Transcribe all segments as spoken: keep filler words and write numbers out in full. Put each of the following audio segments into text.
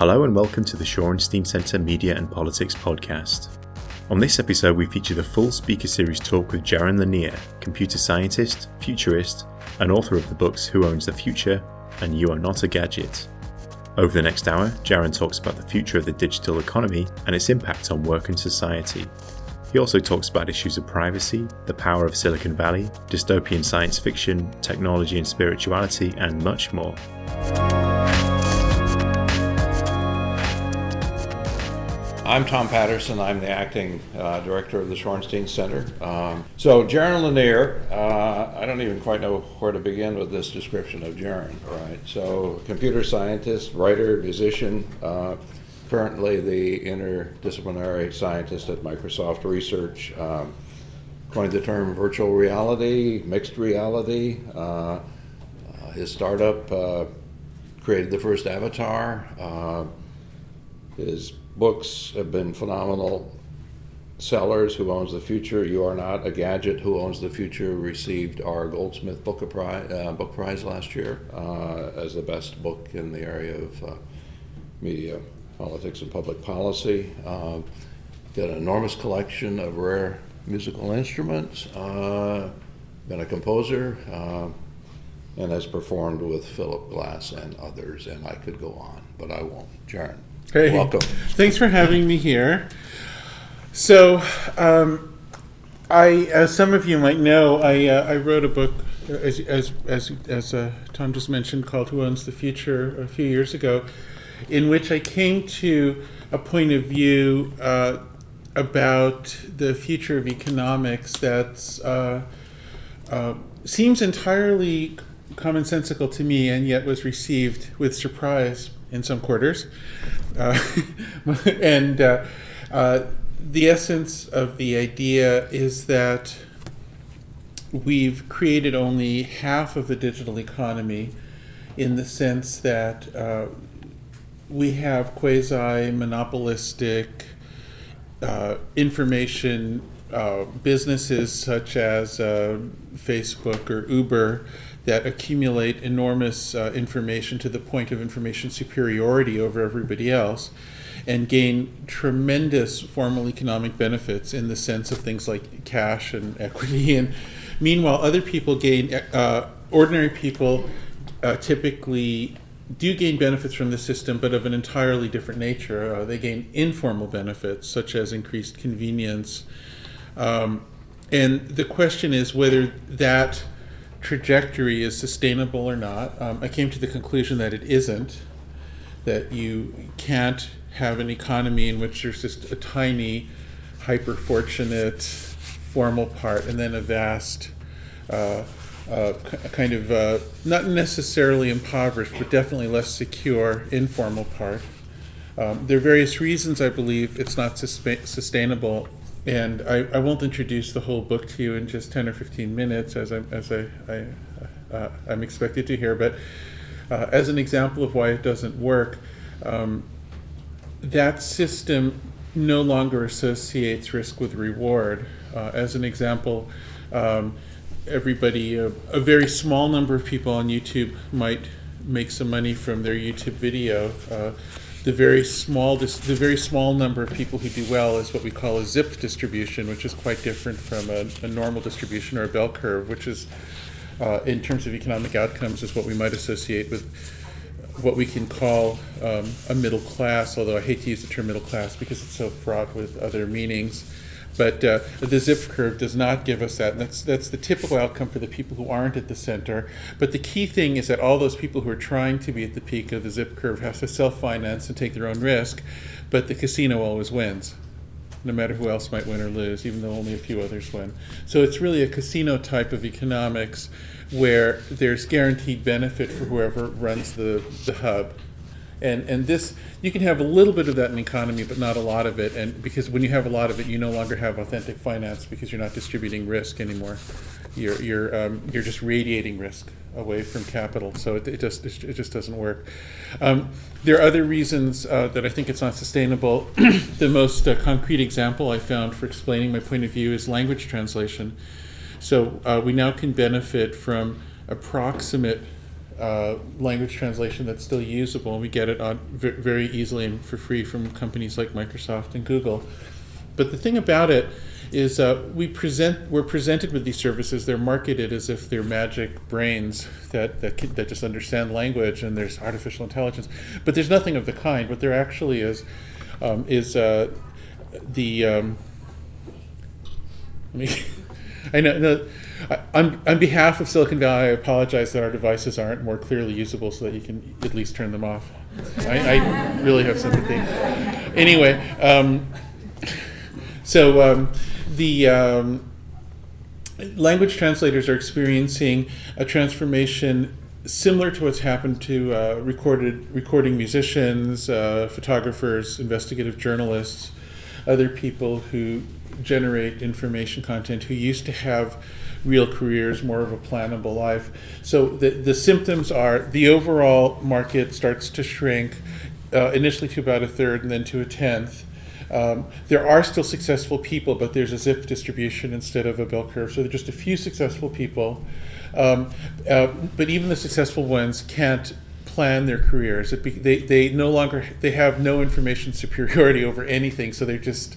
Hello and welcome to the Shorenstein Center Media and Politics podcast. On this episode we feature the full speaker series talk with Jaron Lanier, computer scientist, futurist, and author of the books Who Owns the Future and You Are Not a Gadget. Over the next hour, Jaron talks about the future of the digital economy and its impact on work and society. He also talks about issues of privacy, the power of Silicon Valley, dystopian science fiction, technology and spirituality, and much more. I'm Tom Patterson. I'm the acting uh, director of the Shorenstein Center. Um, so Jaron Lanier, uh, I don't even quite know where to begin with this description of Jaron. All right. So computer scientist, writer, musician, uh, currently the interdisciplinary scientist at Microsoft Research, um, coined the term virtual reality, mixed reality. Uh, uh, his startup uh, created the first avatar. Uh, his books have been phenomenal sellers. Who Owns the Future? You Are Not a Gadget. Who Owns the Future received our Goldsmith Book Prize, uh, Book Prize last year uh, as the best book in the area of uh, media, politics, and public policy. Uh, got an enormous collection of rare musical instruments. Uh, been a composer uh, and has performed with Philip Glass and others. And I could go on, but I won't. Jaron. Hey, welcome. Thanks for having me here. So, um, I, as some of you might know, I uh, I wrote a book, as as as, as uh, Tom just mentioned, called "Who Owns the Future" a few years ago, in which I came to a point of view uh, about the future of economics that's uh, uh, seems entirely commonsensical to me, and yet was received with surprise in some quarters. Uh, and uh, uh, the essence of the idea is that we've created only half of the digital economy, in the sense that uh, we have quasi-monopolistic uh, information uh, businesses such as uh, Facebook or Uber that accumulate enormous uh, information to the point of information superiority over everybody else, and gain tremendous formal economic benefits in the sense of things like cash and equity. And meanwhile, other people gain, uh, ordinary people uh, typically do gain benefits from the system, but of an entirely different nature. Uh, they gain informal benefits, such as increased convenience. Um, and the question is whether that trajectory is sustainable or not. Um, I came to the conclusion that it isn't, that you can't have an economy in which there's just a tiny, hyper-fortunate, formal part, and then a vast, uh, uh, kind of, uh, not necessarily impoverished, but definitely less secure, informal part. Um, there are various reasons I believe it's not susp- sustainable. And I, I won't introduce the whole book to you in just ten or fifteen minutes, as I'm, as I, I, uh, I'm expected to here. But uh, as an example of why it doesn't work, um, that system no longer associates risk with reward. Uh, as an example, um, everybody, uh, a very small number of people on YouTube might make some money from their YouTube video. Uh, The very small, the very small number of people who do well is what we call a Zipf distribution, which is quite different from a, a normal distribution or a bell curve, which is, uh, in terms of economic outcomes, is what we might associate with what we can call um, a middle class. Although I hate to use the term middle class because it's so fraught with other meanings, but uh, the Zipf curve does not give us that. And that's that's the typical outcome for the people who aren't at the center. But the key thing is that all those people who are trying to be at the peak of the Zipf curve have to self-finance and take their own risk. But the casino always wins, no matter who else might win or lose, even though only a few others win. So it's really a casino type of economics where there's guaranteed benefit for whoever runs the, the hub. And and this, you can have a little bit of that in economy, but not a lot of it. And because when you have a lot of it, you no longer have authentic finance, because you're not distributing risk anymore. You're you're um, you're just radiating risk away from capital. So it, it just it just doesn't work. Um, there are other reasons uh, that I think it's not sustainable. The most uh, concrete example I found for explaining my point of view is language translation. So uh, we now can benefit from approximate uh, language translation that's still usable. We get it on very easily and for free from companies like Microsoft and Google. But the thing about it is uh, we present, we're presented with these services. They're marketed as if they're magic brains that, that, that just understand language and there's artificial intelligence. But there's nothing of the kind. What there actually is um, is uh, the... Um, I mean, I know, no, on, on behalf of Silicon Valley, I apologize that our devices aren't more clearly usable so that you can at least turn them off. I, I really have sympathy. Anyway, um, so um, the um, language translators are experiencing a transformation similar to what's happened to uh, recorded recording musicians, uh, photographers, investigative journalists, other people who generate information content, who used to have real careers, more of a plannable life. So the, the symptoms are the overall market starts to shrink, uh, initially to about a third and then to a tenth. Um, there are still successful people, but there's a Zipf distribution instead of a bell curve. So there are just a few successful people. Um, uh, but even the successful ones can't plan their careers. It be, they, they no longer, they have no information superiority over anything, so they're just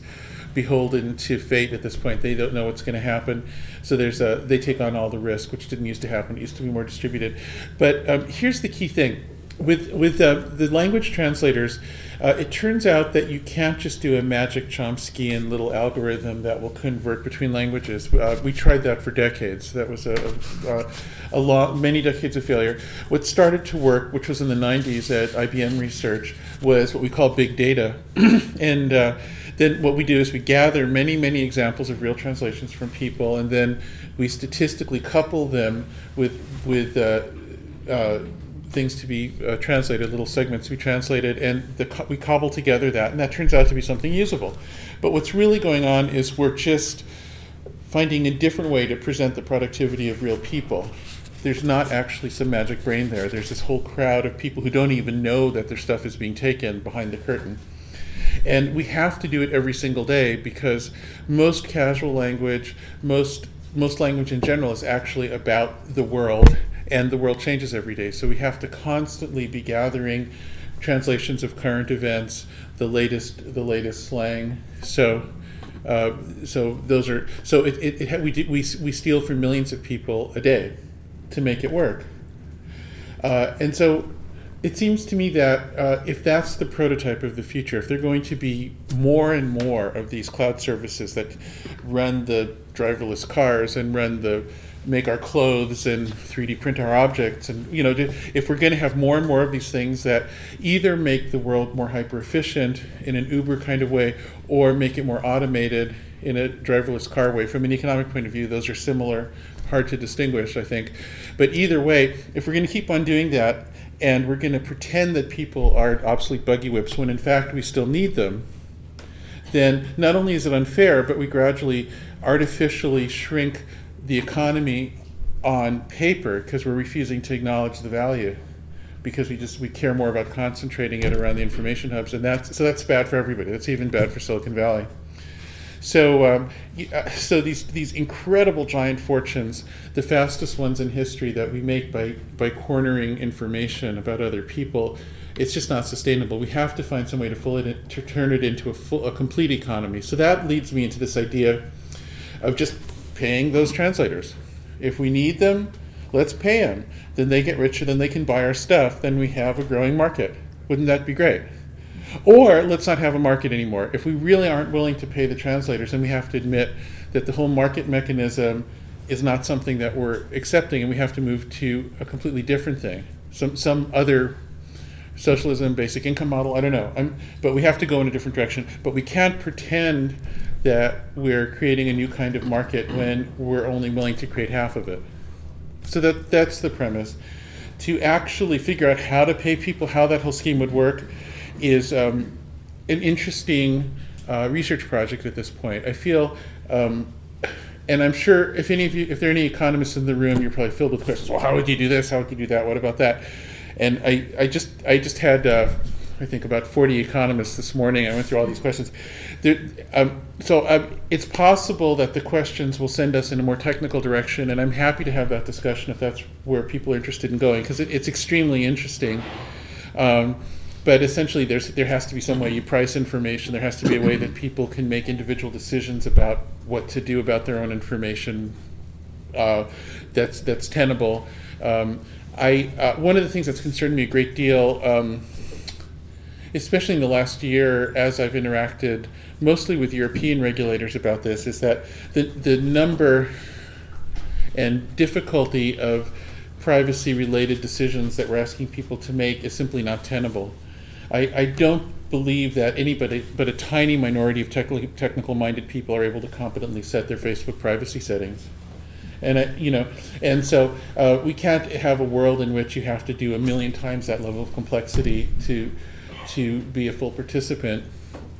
beholden to fate at this point. They don't know what's going to happen, so there's a, they take on all the risk, which didn't used to happen. It used to be more distributed. But um, here's the key thing. With, with uh, the language translators, uh, it turns out that you can't just do a magic Chomskyan little algorithm that will convert between languages. Uh, we tried that for decades. That was a, a, a lot, many decades of failure. What started to work, which was in the nineties at I B M Research, was what we call big data. And uh, then what we do is we gather many, many examples of real translations from people, and then we statistically couple them with, with uh, uh, things to be uh, translated, little segments to be translated, and the co we cobble together that, and that turns out to be something usable. But what's really going on is we're just finding a different way to present the productivity of real people. There's not actually some magic brain there. There's this whole crowd of people who don't even know that their stuff is being taken behind the curtain. And we have to do it every single day because most casual language, most, most language in general is actually about the world, and the world changes every day. So we have to constantly be gathering translations of current events, the latest, the latest slang. So, uh, so those are, so it, it, it, we, do, we, we steal from millions of people a day to make it work. Uh, and so, it seems to me that uh, if that's the prototype of the future, if there are going to be more and more of these cloud services that run the driverless cars and run the, make our clothes and three D print our objects, and you know, if we're going to have more and more of these things that either make the world more hyper efficient in an Uber kind of way, or make it more automated in a driverless car way, from an economic point of view, those are similar, hard to distinguish, I think. But either way, if we're going to keep on doing that, and we're going to pretend that people are obsolete buggy whips when in fact we still need them, then not only is it unfair, but we gradually artificially shrink the economy on paper because we're refusing to acknowledge the value, because we just we care more about concentrating it around the information hubs, and that's so that's bad for everybody. That's even bad for Silicon Valley. So, um, so these these incredible giant fortunes, the fastest ones in history that we make by by cornering information about other people, it's just not sustainable. We have to find some way to, full it, to turn it into a full, a complete economy. So that leads me into this idea of just paying those translators. If we need them, let's pay them. Then they get richer. Then they can buy our stuff. Then we have a growing market. Wouldn't that be great? Or let's not have a market anymore. If we really aren't willing to pay the translators, then we have to admit that the whole market mechanism is not something that we're accepting, and we have to move to a completely different thing, some, some other socialism, basic income model, I don't know. I'm, but we have to go in a different direction. But we can't pretend that we're creating a new kind of market when we're only willing to create half of it. So that, that's the premise. To actually figure out how to pay people, how that whole scheme would work, is um, an interesting uh, research project at this point. I feel, um, and I'm sure if any of you, if there are any economists in the room, you're probably filled with questions. Well, how would you do this? How would you do that? What about that? And I, I just, I just had uh, I think, about forty economists this morning. I went through all these questions. There, um, so um, it's possible that the questions will send us in a more technical direction, and I'm happy to have that discussion if that's where people are interested in going, because it, it's extremely interesting. Um, but essentially, there's, there has to be some way you price information. There has to be a way that people can make individual decisions about what to do about their own information uh, that's, that's tenable. Um, I, uh, one of the things that's concerned me a great deal, um, especially in the last year as I've interacted mostly with European regulators about this, is that the, the number and difficulty of privacy-related decisions that we're asking people to make is simply not tenable. I, I don't believe that anybody but a tiny minority of tech, technical-minded people are able to competently set their Facebook privacy settings. And I, you know, and so uh, we can't have a world in which you have to do a million times that level of complexity to to be a full participant.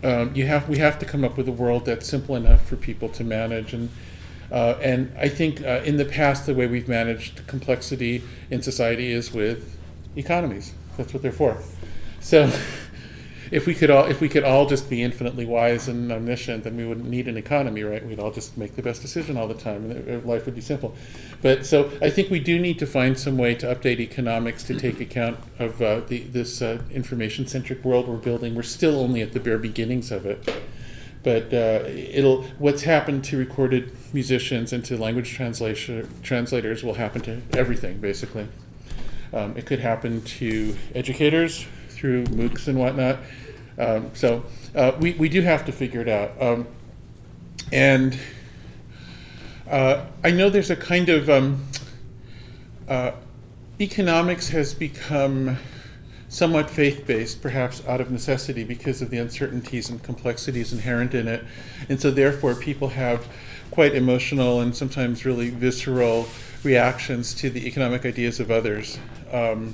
Um, you have we have to come up with a world that's simple enough for people to manage. And uh, and I think uh, in the past the way we've managed complexity in society is with economies. That's what they're for. So if we could all if we could all just be infinitely wise and omniscient, then we wouldn't need an economy, right? We'd all just make the best decision all the time, and life would be simple. But so I think we do need to find some way to update economics to take account of uh, the, this uh, information-centric world we're building. We're still only at the bare beginnings of it, but uh, it'll what's happened to recorded musicians and to language translation translators will happen to everything, basically. Um, it could happen to educators through MOOCs and whatnot. Um, so uh, we, we do have to figure it out. Um, and uh, I know there's a kind of, um, uh, economics has become somewhat faith-based, perhaps out of necessity because of the uncertainties and complexities inherent in it. And so therefore people have quite emotional and sometimes really visceral reactions to the economic ideas of others um,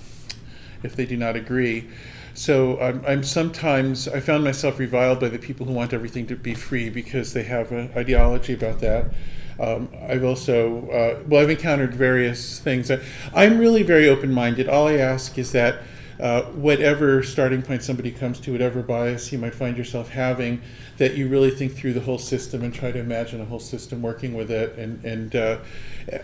if they do not agree. So I'm, I'm sometimes, I found myself reviled by the people who want everything to be free because they have an ideology about that. Um, I've also, uh, well, I've encountered various things. I, I'm really very open-minded. All I ask is that uh, whatever starting point somebody comes to, whatever bias you might find yourself having, that you really think through the whole system and try to imagine a whole system working with it. And, and uh,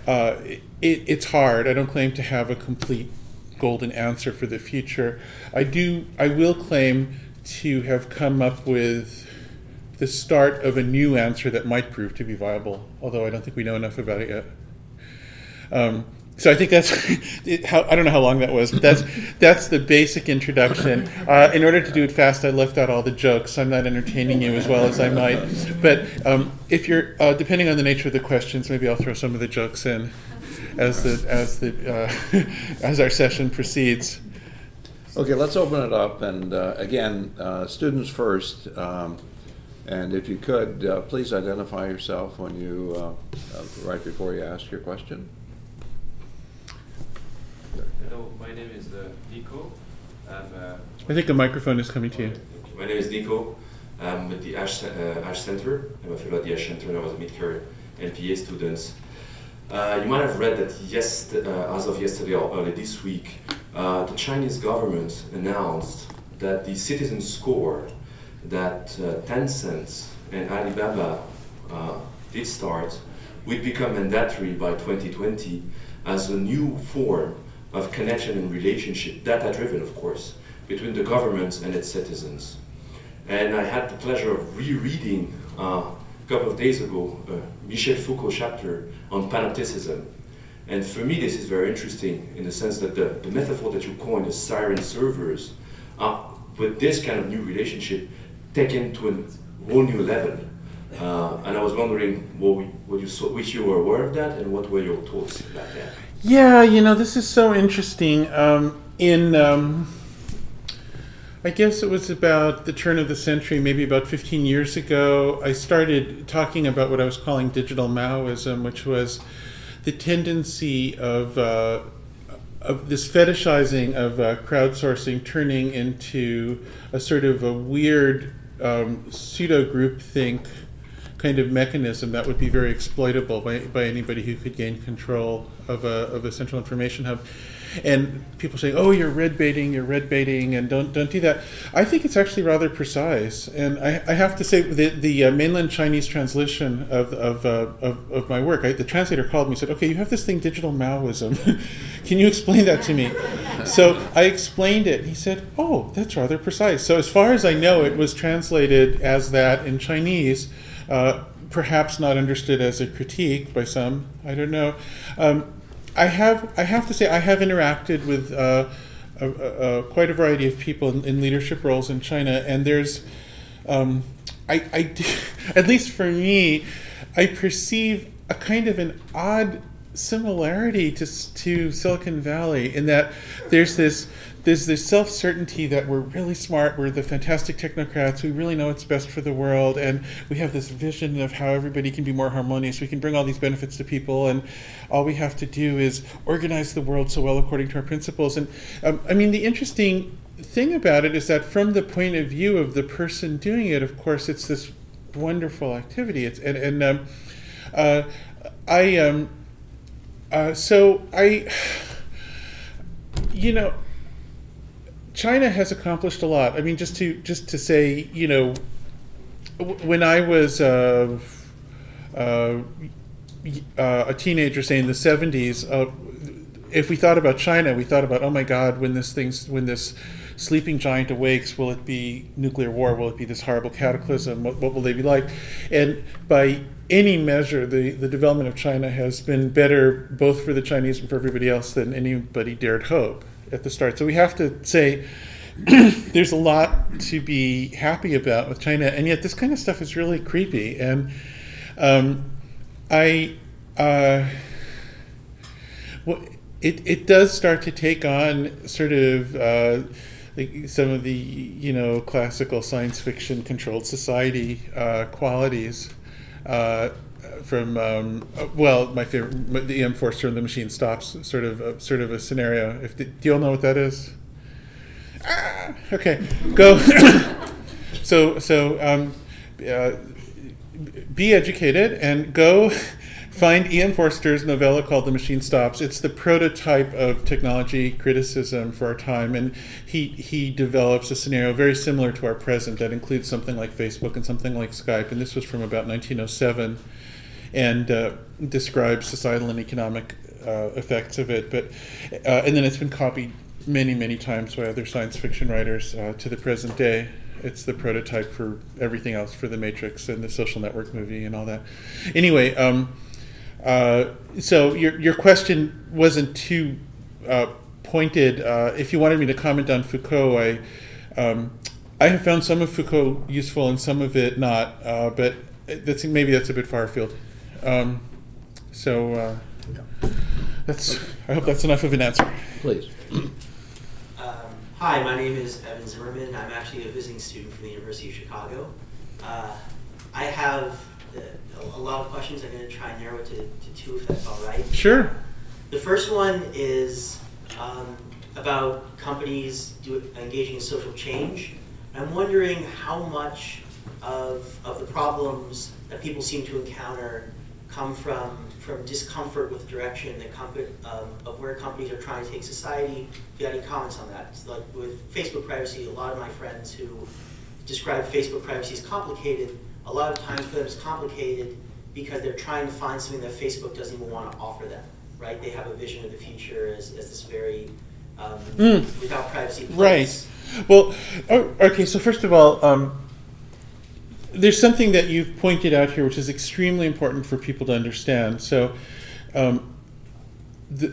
uh, it, it's hard. I don't claim to have a complete golden answer for the future. I do, I will claim to have come up with the start of a new answer that might prove to be viable, although I don't think we know enough about it yet. Um, so I think that's, it, how, I don't know how long that was, but that's, that's the basic introduction. Uh, in order to do it fast, I left out all the jokes, so I'm not entertaining you as well as I might. But um, if you're, uh, depending on the nature of the questions, maybe I'll throw some of the jokes in as the as the uh, as our session proceeds. Okay, let's open it up, and uh, again, uh, students first. Um, and if you could, uh, please identify yourself when you uh, uh, right before you ask your question. Hello, my name is uh, Nico. I'm, uh, I think a microphone is coming to you. My name is Nico. I'm with the Ash, uh, Ash Center. I'm a fellow at the Ash Center, and I was a mid-career N P A student. Uh, you might have read that yes, uh, as of yesterday or early this week, uh, the Chinese government announced that the citizen score that uh, Tencent and Alibaba uh, did start would become mandatory by twenty twenty as a new form of connection and relationship, data-driven of course, between the government and its citizens. And I had the pleasure of rereading uh, a couple of days ago, uh, Michel Foucault chapter on panopticism. And for me, this is very interesting in the sense that the, the metaphor that you coined, the siren servers, are with this kind of new relationship taken to a whole new level. Uh, and I was wondering what, we, what you saw, which you were aware of that, and what were your thoughts about that? Yeah, you know, this is so interesting. Um, in, um, I guess it was about the turn of the century, maybe about fifteen years ago, I started talking about what I was calling digital Maoism, which was the tendency of, uh, of this fetishizing of uh, crowdsourcing turning into a sort of a weird um, pseudo-groupthink kind of mechanism that would be very exploitable by, by anybody who could gain control of a, of a central information hub. And people say, oh, you're red baiting, you're red baiting, and don't don't do that. I think it's actually rather precise. And I, I have to say the, the uh, mainland Chinese translation of of, uh, of, of my work, I, the translator called me and said, okay, you have this thing, digital Maoism. Can you explain that to me? So I explained it. He said, oh, that's rather precise. So as far as I know, it was translated as that in Chinese, uh, perhaps not understood as a critique by some. I don't know. Um, I have, I have to say, I have interacted with uh, a, a, a quite a variety of people in, in leadership roles in China, and there's, um, I, I do, at least for me, I perceive a kind of an odd similarity to to Silicon Valley in that there's this there's this self-certainty that we're really smart, we're the fantastic technocrats, we really know what's best for the world, and we have this vision of how everybody can be more harmonious, we can bring all these benefits to people, and all we have to do is organize the world so well according to our principles. And um, I mean, the interesting thing about it is that from the point of view of the person doing it, of course, it's this wonderful activity. It's and, and um, uh, I um, Uh, so I, you know, China has accomplished a lot. I mean, just to just to say, you know, w when I was uh, uh, uh, a teenager, say in the seventies, uh, if we thought about China, we thought about, oh my God, when this thing's when this sleeping giant awakes, will it be nuclear war? Will it be this horrible cataclysm? What, what will they be like? And by any measure, the, the development of China has been better both for the Chinese and for everybody else than anybody dared hope at the start. So we have to say there's a lot to be happy about with China, and yet this kind of stuff is really creepy. And um, I, uh, well, it, it does start to take on sort of uh, like some of the, you know, classical science fiction controlled society uh, qualities. Uh, from um, well, my favorite, the Enforcer and the Machine Stops, sort of, uh, sort of a scenario. If the, do you all know what that is? Ah, okay, go. so, so um, uh, be educated and go find Ian Forster's novella called The Machine Stops. It's the prototype of technology criticism for our time, and he, he develops a scenario very similar to our present that includes something like Facebook and something like Skype, and this was from about nineteen oh seven, and uh, describes societal and economic uh, effects of it. But uh, and then it's been copied many, many times by other science fiction writers uh, to the present day. It's the prototype for everything else, for The Matrix and the Social Network movie and all that. Anyway, um, Uh, so your, your question wasn't too uh, pointed. Uh, if you wanted me to comment on Foucault, I um, I have found some of Foucault useful and some of it not, uh, but that's, maybe that's a bit far afield. Um, so uh, yeah. that's. Okay. I hope that's enough of an answer. Please. um, hi, my name is Evan Zimmerman. I'm actually a visiting student from the University of Chicago. Uh, I have a lot of questions. I'm going to try and narrow it to, to two, if that's all right. Sure. The first one is um, about companies do, engaging in social change. I'm wondering how much of, of the problems that people seem to encounter come from, from discomfort with direction the comfort of, of where companies are trying to take society. If you have any comments on that? Like with Facebook privacy, a lot of my friends who describe Facebook privacy as complicated, a lot of times for them it's complicated because they're trying to find something that Facebook doesn't even want to offer them, right? They have a vision of the future as, as this very um, mm. without privacy place. Right. Well, okay, so first of all, um, there's something that you've pointed out here which is extremely important for people to understand. So um, the,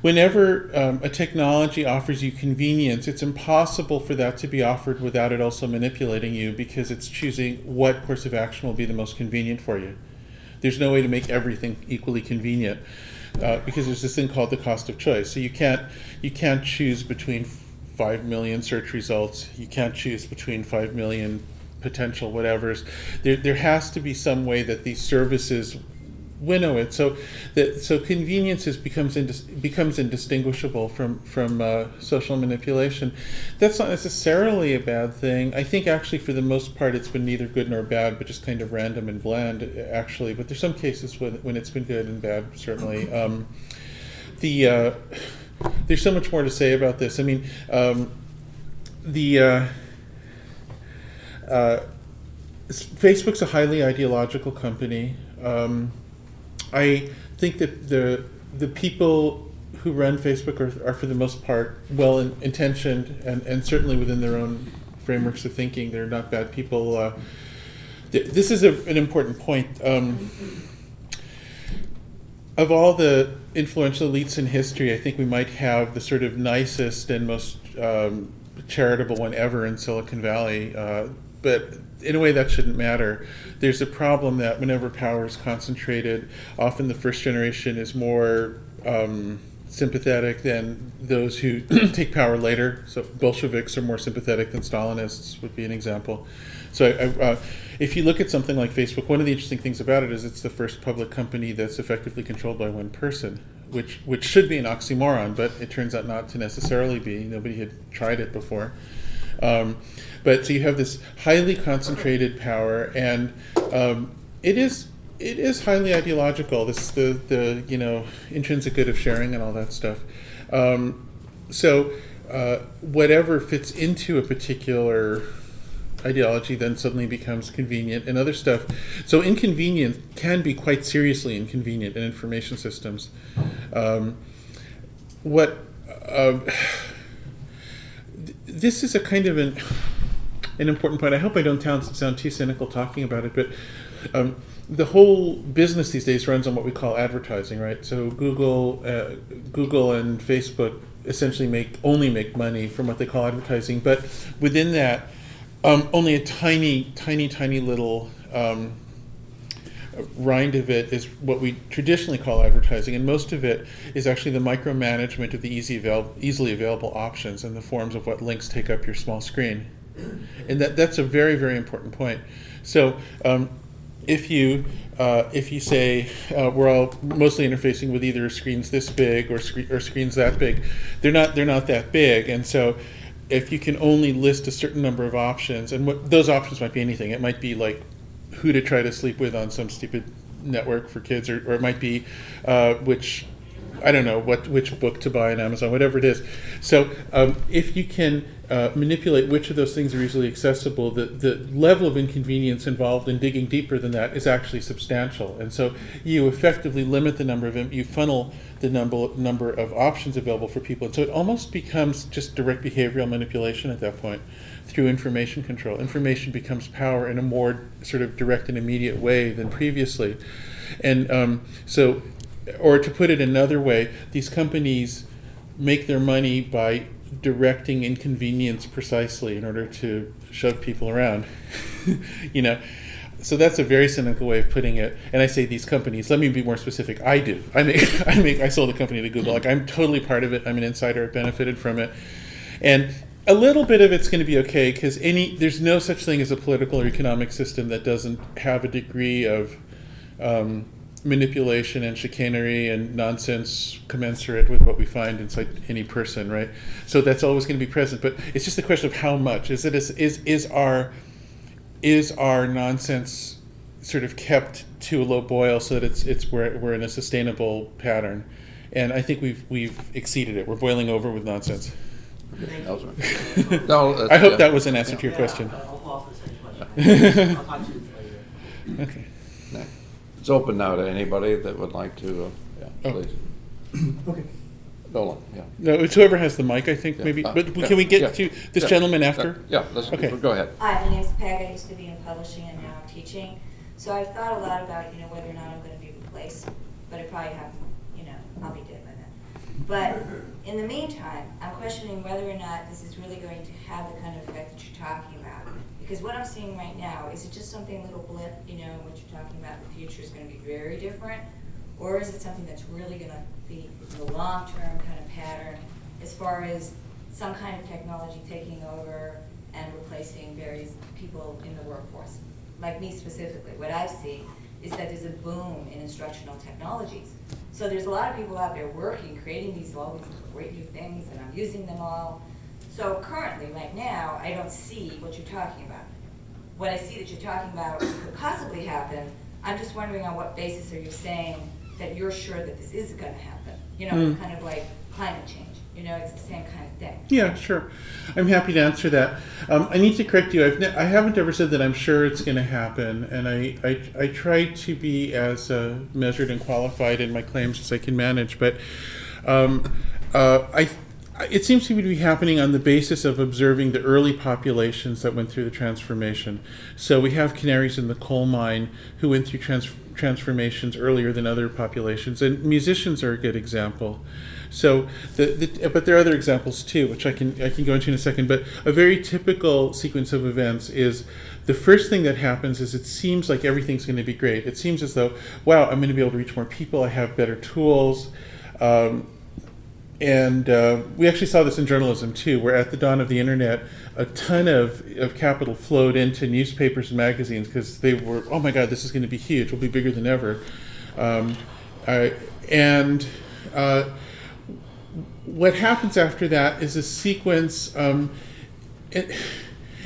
whenever um, a technology offers you convenience, it's impossible for that to be offered without it also manipulating you, because it's choosing what course of action will be the most convenient for you. There's no way to make everything equally convenient, uh, because there's this thing called the cost of choice. So you can't, you can't choose between five million search results. You can't choose between five million potential whatevers. There, there has to be some way that these services winnow it so that so convenience is, becomes indis, becomes indistinguishable from from uh, social manipulation. That's not necessarily a bad thing. I think actually for the most part it's been neither good nor bad, but just kind of random and bland actually. But there's some cases when when it's been good and bad certainly. Um, the uh, there's so much more to say about this. I mean, um, the uh, uh, Facebook's a highly ideological company. Um, I think that the the people who run Facebook are, are for the most part well in, intentioned and, and certainly within their own frameworks of thinking. They're not bad people. Uh, th this is a, an important point. Um, of all the influential elites in history, I think we might have the sort of nicest and most um, charitable one ever in Silicon Valley. Uh, but in a way, that shouldn't matter. There's a problem that whenever power is concentrated, often the first generation is more um, sympathetic than those who take power later. So Bolsheviks are more sympathetic than Stalinists would be an example. So I, I, uh, if you look at something like Facebook, one of the interesting things about it is it's the first public company that's effectively controlled by one person, which, which should be an oxymoron, but it turns out not to necessarily be. Nobody had tried it before. Um, but so you have this highly concentrated power, and um, it is it is highly ideological. This the the you know intrinsic good of sharing and all that stuff. Um, so uh, whatever fits into a particular ideology then suddenly becomes convenient and other stuff. So inconvenient can be quite seriously inconvenient in information systems. Um, what. Uh, This is a kind of an, an important point. I hope I don't sound too cynical talking about it, but um, the whole business these days runs on what we call advertising, right? So Google, uh, Google and Facebook essentially make only make money from what they call advertising, but within that, um, only a tiny, tiny, tiny little um, rind of it is what we traditionally call advertising, and most of it is actually the micromanagement of the easy avail easily available options in the forms of what links take up your small screen. And that that's a very, very important point. So um, if you uh, if you say uh, we're all mostly interfacing with either screens this big or, scre or screens that big, they're not they're not that big, and so if you can only list a certain number of options, and what those options might be anything. It might be like who to try to sleep with on some stupid network for kids, or, or it might be uh, which, I don't know, what which book to buy on Amazon, whatever it is. So um, if you can uh, manipulate which of those things are easily accessible, the, the level of inconvenience involved in digging deeper than that is actually substantial. And so you effectively limit the number of them, you funnel the number, number of options available for people. And so it almost becomes just direct behavioral manipulation at that point. Through information control. Information becomes power in a more sort of direct and immediate way than previously. And um, so, or to put it another way, these companies make their money by directing inconvenience precisely in order to shove people around, you know. So that's a very cynical way of putting it. And I say these companies, let me be more specific. I do. I make, I make, I sold a company to Google. Like, I'm totally part of it. I'm an insider. I benefited from it. And a little bit of it's going to be okay, because any there's no such thing as a political or economic system that doesn't have a degree of um, manipulation and chicanery and nonsense commensurate with what we find inside any person, right? So that's always going to be present. But it's just a question of how much is it is is is our is our nonsense sort of kept to a low boil so that it's it's we're we're in a sustainable pattern, and I think we've we've exceeded it. We're boiling over with nonsense. no, uh, I hope yeah. that was an answer yeah. to your yeah, question. I'll follow up the same question. I'll talk to you later. Okay. No. It's open now to anybody that would like to. Uh, yeah, oh. Please. Okay. Nolan. Yeah. No, it's whoever has the mic. I think yeah. maybe. Uh, but yeah. can we get yeah. to this yeah. gentleman after? Yeah. yeah. Let's okay. Go ahead. Hi, my name's Peg. I used to be in publishing and now I'm teaching. So I've thought a lot about you know whether or not I'm going to be replaced, but I probably have you know I'll be dead by then. But in the meantime, I'm questioning whether or not this is really going to have the kind of effect that you're talking about. Because what I'm seeing right now, is it just something little blip, you know, and what you're talking about in the future is going to be very different? Or is it something that's really going to be the long-term kind of pattern as far as some kind of technology taking over and replacing various people in the workforce? Like me specifically, what I see is that there's a boom in instructional technologies. So there's a lot of people out there working, creating these all these great new things, and I'm using them all. So currently, right now, I don't see what you're talking about. What I see that you're talking about could possibly happen. I'm just wondering on what basis are you saying that you're sure that this is going to happen? You know, mm. It's kind of like climate change. You know, it's the same kind of thing. Yeah, sure. I'm happy to answer that. Um, I need to correct you. I've ne I haven't ever said that I'm sure it's going to happen, and I, I, I try to be as uh, measured and qualified in my claims as I can manage. But um, uh, I, it seems to be happening on the basis of observing the early populations that went through the transformation. So we have canaries in the coal mine who went through trans transformations earlier than other populations, and musicians are a good example. So, the, the, but there are other examples too, which I can, I can go into in a second. But a very typical sequence of events is the first thing that happens is it seems like everything's going to be great. It seems as though, wow, I'm going to be able to reach more people. I have better tools. Um, and uh, we actually saw this in journalism too, where at the dawn of the internet, a ton of, of capital flowed into newspapers and magazines because they were, oh my God, this is going to be huge. We'll be bigger than ever. Um, I, and... Uh, What happens after that is a sequence, um, it,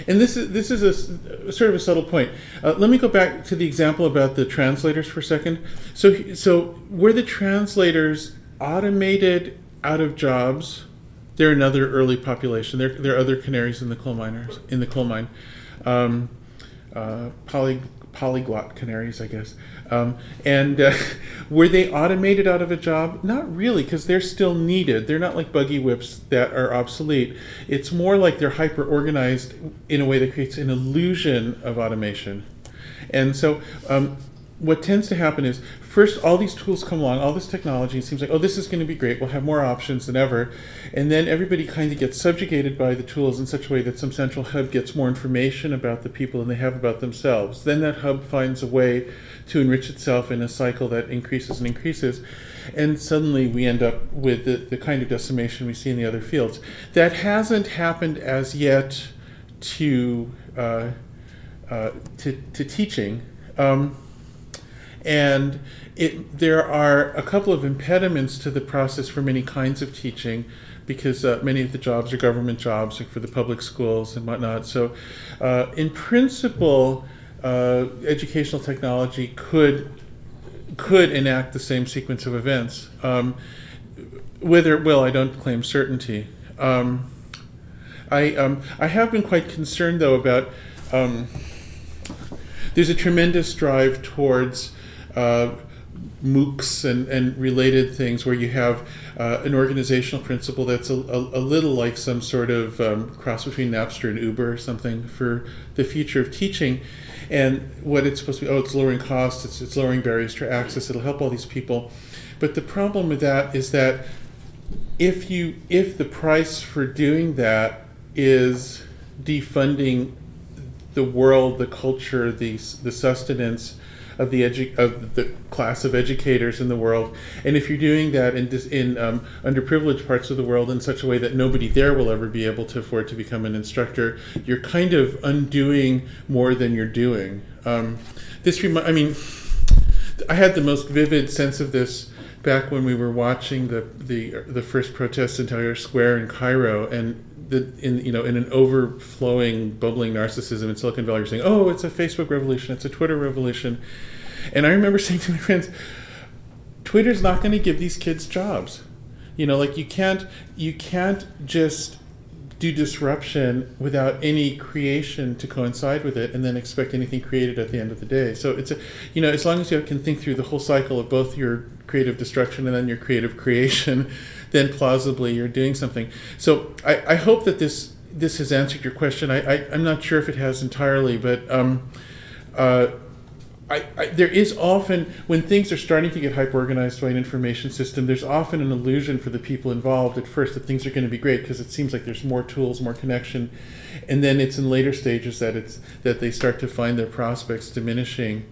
and this is this is a, a sort of a subtle point. Uh, let me go back to the example about the translators for a second. So, so were the translators automated out of jobs? They're another early population. There, there are other canaries in the coal miners in the coal mine, um, uh, poly, polyglot canaries, I guess. Um, and uh, were they automated out of a job? Not really, because they're still needed. They're not like buggy whips that are obsolete. It's more like they're hyper-organized in a way that creates an illusion of automation. And so um, what tends to happen is, first, all these tools come along, all this technology, it seems like, oh, this is going to be great, we'll have more options than ever. And then everybody kind of gets subjugated by the tools in such a way that some central hub gets more information about the people than they have about themselves. Then that hub finds a way to enrich itself in a cycle that increases and increases. And suddenly we end up with the, the kind of decimation we see in the other fields. That hasn't happened as yet to, uh, uh, to, to teaching. Um, and it, there are a couple of impediments to the process for many kinds of teaching, because uh, many of the jobs are government jobs, like for the public schools and whatnot. So uh, in principle, uh, educational technology could, could enact the same sequence of events. Um, whether it will, I don't claim certainty. Um, I, um, I have been quite concerned, though, about um, there's a tremendous drive towards Uh, MOOCs and, and related things where you have uh, an organizational principle that's a, a, a little like some sort of um, cross between Napster and Uber or something for the future of teaching. And what it's supposed to be, oh, it's lowering costs, it's, it's lowering barriers to access, it'll help all these people. But the problem with that is that if, you, if the price for doing that is defunding the world, the culture, the, the sustenance, Of the, edu of the class of educators in the world. And if you're doing that in, dis in um, underprivileged parts of the world in such a way that nobody there will ever be able to afford to become an instructor, you're kind of undoing more than you're doing. Um, this remi I mean, I had the most vivid sense of this back when we were watching the, the, the first protests in Tahrir Square in Cairo, and The, in, you know, in an overflowing, bubbling narcissism in Silicon Valley, you're saying, oh, it's a Facebook revolution, it's a Twitter revolution. And I remember saying to my friends, Twitter's not going to give these kids jobs. You know, like you can't, you can't just do disruption without any creation to coincide with it and then expect anything created at the end of the day. So it's, a, you know, as long as you can think through the whole cycle of both your creative destruction and then your creative creation, then plausibly you're doing something. So I, I hope that this this has answered your question. I, I, I'm not sure if it has entirely, but um, uh, I, I, there is often, when things are starting to get hyper-organized by an information system, there's often an illusion for the people involved at first that things are going to be great because it seems like there's more tools, more connection. And then it's in later stages that, it's, that they start to find their prospects diminishing.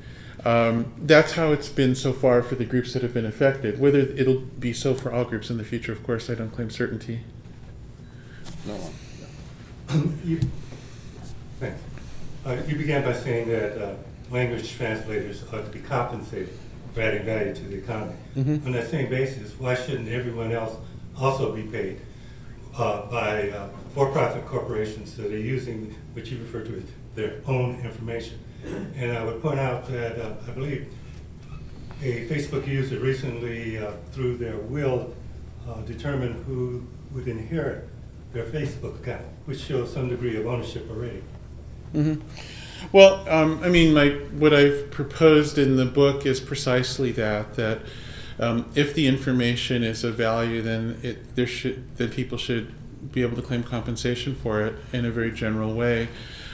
Um, that's how it's been so far for the groups that have been affected. Whether it'll be so for all groups in the future, of course, I don't claim certainty. No one. No. you, thanks. Uh, you began by saying that uh, language translators ought to be compensated for adding value to the economy. Mm-hmm. On that same basis, why shouldn't everyone else also be paid uh, by uh, for-profit corporations that are using what you refer to as their own information? And I would point out that uh, I believe a Facebook user recently, uh, through their will, uh, determined who would inherit their Facebook account, which shows some degree of ownership already. Mm-hmm. Well, um, I mean, my, what I've proposed in the book is precisely that, that um, if the information is of value, then it, there should, then people should be able to claim compensation for it in a very general way.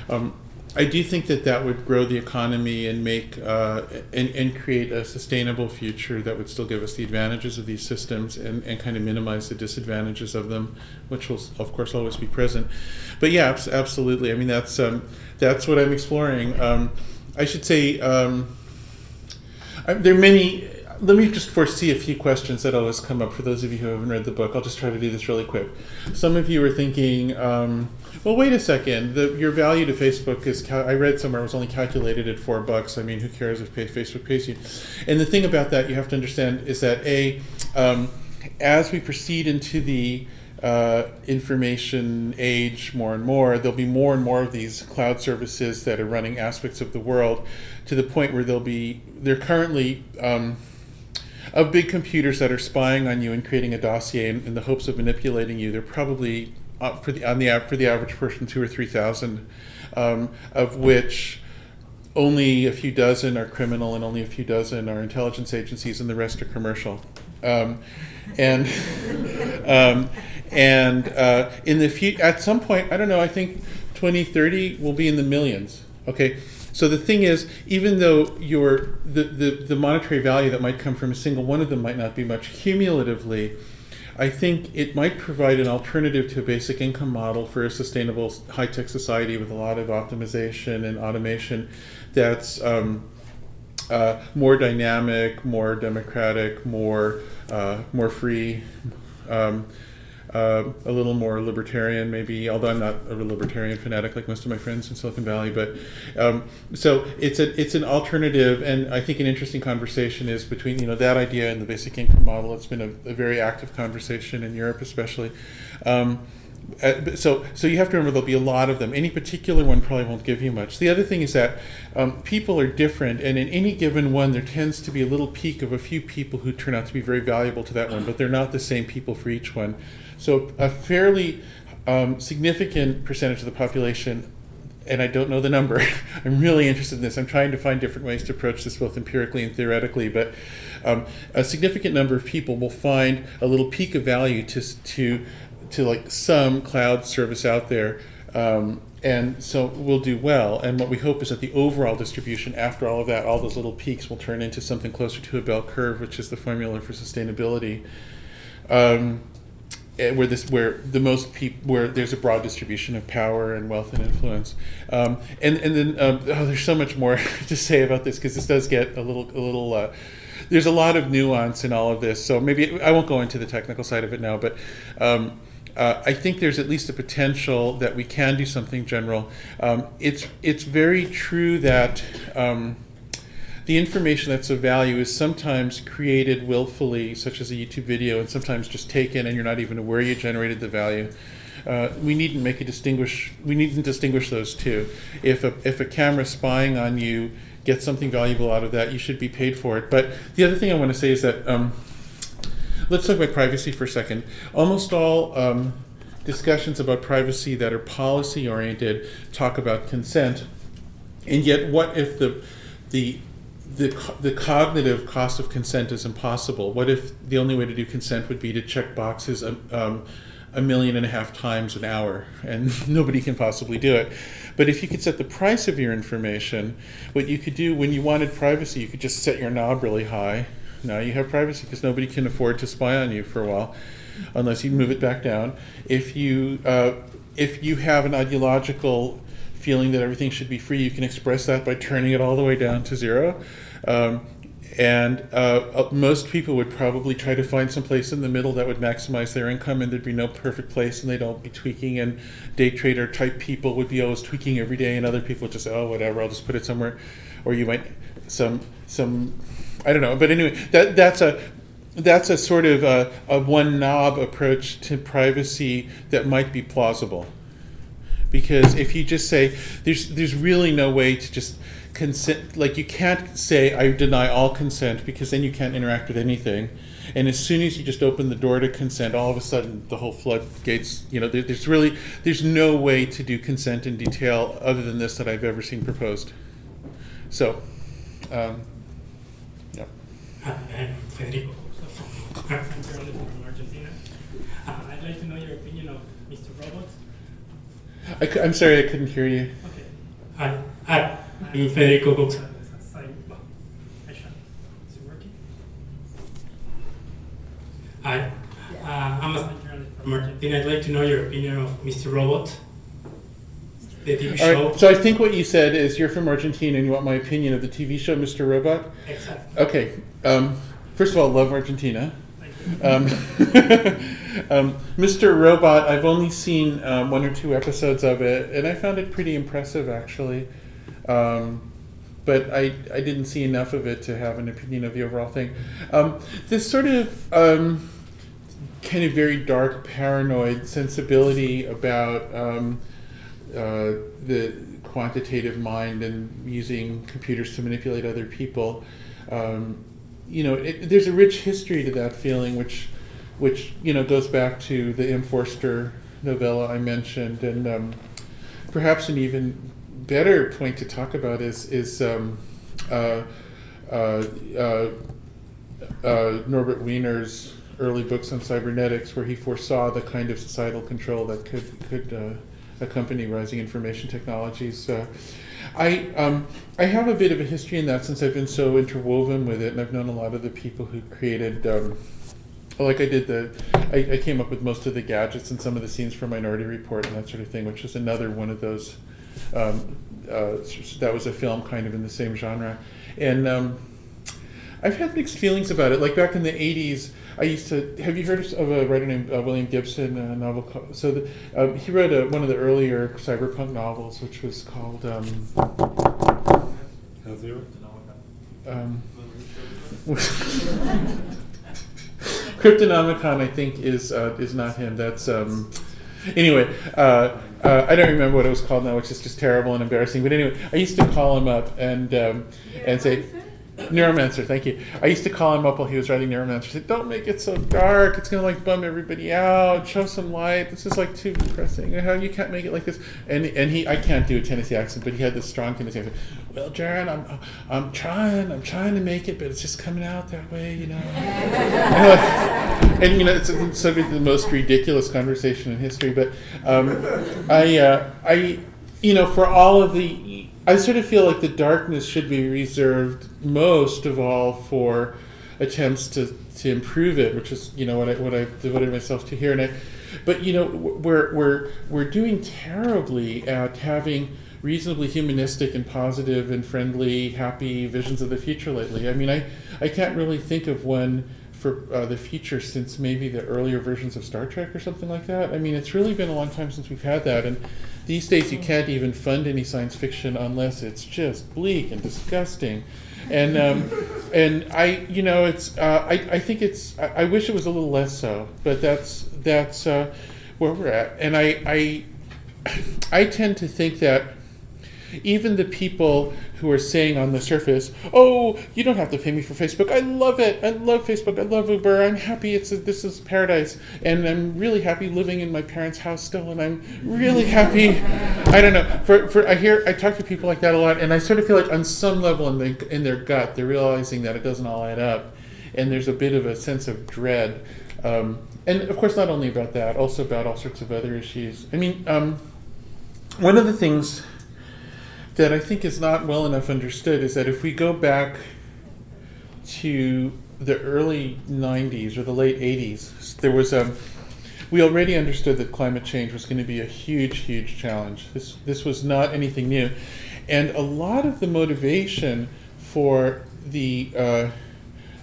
Um, I do think that that would grow the economy and make uh, and, and create a sustainable future that would still give us the advantages of these systems and, and kind of minimize the disadvantages of them, which will of course always be present. But yeah, absolutely. I mean, that's um, that's what I'm exploring. Um, I should say um, I, there are many. Let me just foresee a few questions that always come up for those of you who haven't read the book. I'll just try to do this really quick. Some of you are thinking, um, well, wait a second. The, your value to Facebook is, I read somewhere, it was only calculated at four bucks. I mean, who cares if Facebook pays you? And the thing about that you have to understand is that, A, um, as we proceed into the Uh, information age more and more, there'll be more and more of these cloud services that are running aspects of the world, to the point where they'll be, they're currently, um, of big computers that are spying on you and creating a dossier in, in the hopes of manipulating you. They're probably up for the on the for the average person two or three thousand, um, of which only a few dozen are criminal and only a few dozen are intelligence agencies, and the rest are commercial. Um, and um, and uh, in the few, at some point, I don't know. I think twenty thirty will be in the millions. Okay. So the thing is, even though your the, the, the monetary value that might come from a single one of them might not be much cumulatively, I think it might provide an alternative to a basic income model for a sustainable high-tech society with a lot of optimization and automation that's um, uh, more dynamic, more democratic, more, uh, more free, um, uh, a little more libertarian maybe, although I'm not a libertarian fanatic like most of my friends in Silicon Valley. But um, so it's a, it's an alternative, and I think an interesting conversation is between, you know, that idea and the basic income model. It's been a, a very active conversation in Europe especially. Um, Uh, so, so you have to remember there'll be a lot of them. Any particular one probably won't give you much. The other thing is that um, people are different, and in any given one, there tends to be a little peak of a few people who turn out to be very valuable to that one, but they're not the same people for each one. So a fairly um, significant percentage of the population, and I don't know the number. I'm really interested in this. I'm trying to find different ways to approach this, both empirically and theoretically. But um, a significant number of people will find a little peak of value to to. to like some cloud service out there, um, and so we'll do well. And what we hope is that the overall distribution, after all of that, all those little peaks will turn into something closer to a bell curve, which is the formula for sustainability, um, where this, where the most people, where there's a broad distribution of power and wealth and influence. Um, and and then um, oh, there's so much more to say about this, because this does get a little a little. Uh, there's a lot of nuance in all of this, so maybe I won't go into the technical side of it now, but. Um, Uh, I think there's at least a potential that we can do something general. Um, it's it's very true that um, the information that's of value is sometimes created willfully, such as a YouTube video, and sometimes just taken, and you're not even aware you generated the value. Uh, we needn't make a distinguish. We needn't distinguish those two. If a if a camera spying on you gets something valuable out of that, you should be paid for it. But the other thing I want to say is that. Um, Let's talk about privacy for a second. Almost all um, discussions about privacy that are policy-oriented talk about consent, and yet what if the, the, the, the cognitive cost of consent is impossible? What if the only way to do consent would be to check boxes a, um, a million and a half times an hour, and nobody can possibly do it? But if you could set the price of your information, what you could do when you wanted privacy, you could just set your knob really high. Now you have privacy because nobody can afford to spy on you for a while, unless you move it back down. If you uh, if you have an ideological feeling that everything should be free, you can express that by turning it all the way down to zero. Um, and uh, most people would probably try to find some place in the middle that would maximize their income, and there'd be no perfect place, and they'd all be tweaking, and day trader type people would be always tweaking every day, and other people would just, oh, whatever, I'll just put it somewhere. or you might some some I don't know. But anyway, that that's a that's a sort of a, a one knob approach to privacy that might be plausible. Because if you just say there's there's really no way to just consent, like you can't say I deny all consent, because then you can't interact with anything. And as soon as you just open the door to consent, all of a sudden the whole floodgates, you know, there, there's really there's no way to do consent in detail other than this that I've ever seen proposed. So um, yeah. Hi, I'm Federico from Argentina. Uh, I'd like to know your opinion of Mister Robot. I, I'm sorry, I couldn't hear you. Okay. Hi. Hi. I'm Federico Boxa. Is it working? Hi. Uh, I'm a journalist from Argentina. I'd like to know your opinion of Mister Robot, the T V show. Right, so I think what you said is you're from Argentina and you want my opinion of the T V show Mister Robot? Exactly. Okay. Um, first of all, love Argentina. Um, um, Mister Robot, I've only seen um, one or two episodes of it, and I found it pretty impressive, actually. Um, but I, I didn't see enough of it to have an opinion of the overall thing. Um, this sort of um, kind of very dark, paranoid sensibility about um, uh, the quantitative mind and using computers to manipulate other people. Um, You know, it, there's a rich history to that feeling, which, which you know, goes back to the M. Forster novella I mentioned, and um, perhaps an even better point to talk about is is um, uh, uh, uh, uh, Norbert Wiener's early books on cybernetics, where he foresaw the kind of societal control that could could uh, accompany rising information technologies. Uh, I, um, I have a bit of a history in that, since I've been so interwoven with it, and I've known a lot of the people who created, um, like I did the, I, I came up with most of the gadgets and some of the scenes for Minority Report and that sort of thing, which is another one of those, um, uh, that was a film kind of in the same genre. And um, I've had mixed feelings about it. Like back in the eighties, I used to, have you heard of a writer named uh, William Gibson, a novel called, so the, um, he wrote a, one of the earlier cyberpunk novels, which was called, um, um, Cryptonomicon, I think, is, uh, is not him, that's, um, anyway, uh, uh, I don't remember what it was called now, which is just terrible and embarrassing, but anyway, I used to call him up and, um, and say, Neuromancer, thank you. I used to call him up while he was writing Neuromancer. I said, don't make it so dark. It's going to like bum everybody out. Show some light. This is like too depressing. You can't make it like this. And and he, I can't do a Tennessee accent, but he had this strong Tennessee accent. Well, Jaron, I'm I'm trying. I'm trying to make it, but it's just coming out that way, you know. and, and you know, it's, it's sort of the most ridiculous conversation in history. But um, I uh, I you know, for all of the. I sort of feel like the darkness should be reserved most of all for attempts to, to improve it, which is you know what I what I've devoted myself to here. And I, but you know we're we're we're doing terribly at having reasonably humanistic and positive and friendly, happy visions of the future lately. I mean, I I can't really think of one for uh, the future since maybe the earlier versions of Star Trek or something like that. I mean, it's really been a long time since we've had that. And these days you can't even fund any science fiction unless it's just bleak and disgusting. And um, and I, you know, it's uh, I, I think it's, I, I wish it was a little less so, but that's that's uh, where we're at. And I, I, I tend to think that even the people who are saying on the surface, oh, you don't have to pay me for Facebook. I love it. I love Facebook. I love Uber. I'm happy. It's a, this is paradise. And I'm really happy living in my parents' house still. And I'm really happy. I don't know. For, for I hear, I talk to people like that a lot. And I sort of feel like on some level in, the, in their gut, they're realizing that it doesn't all add up. And there's a bit of a sense of dread. Um, and of course, not only about that, also about all sorts of other issues. I mean, um, one of the things that I think is not well enough understood is that if we go back to the early nineties or the late eighties, there was a, we already understood that climate change was going to be a huge, huge challenge. This, this was not anything new. And a lot of the motivation for the, uh,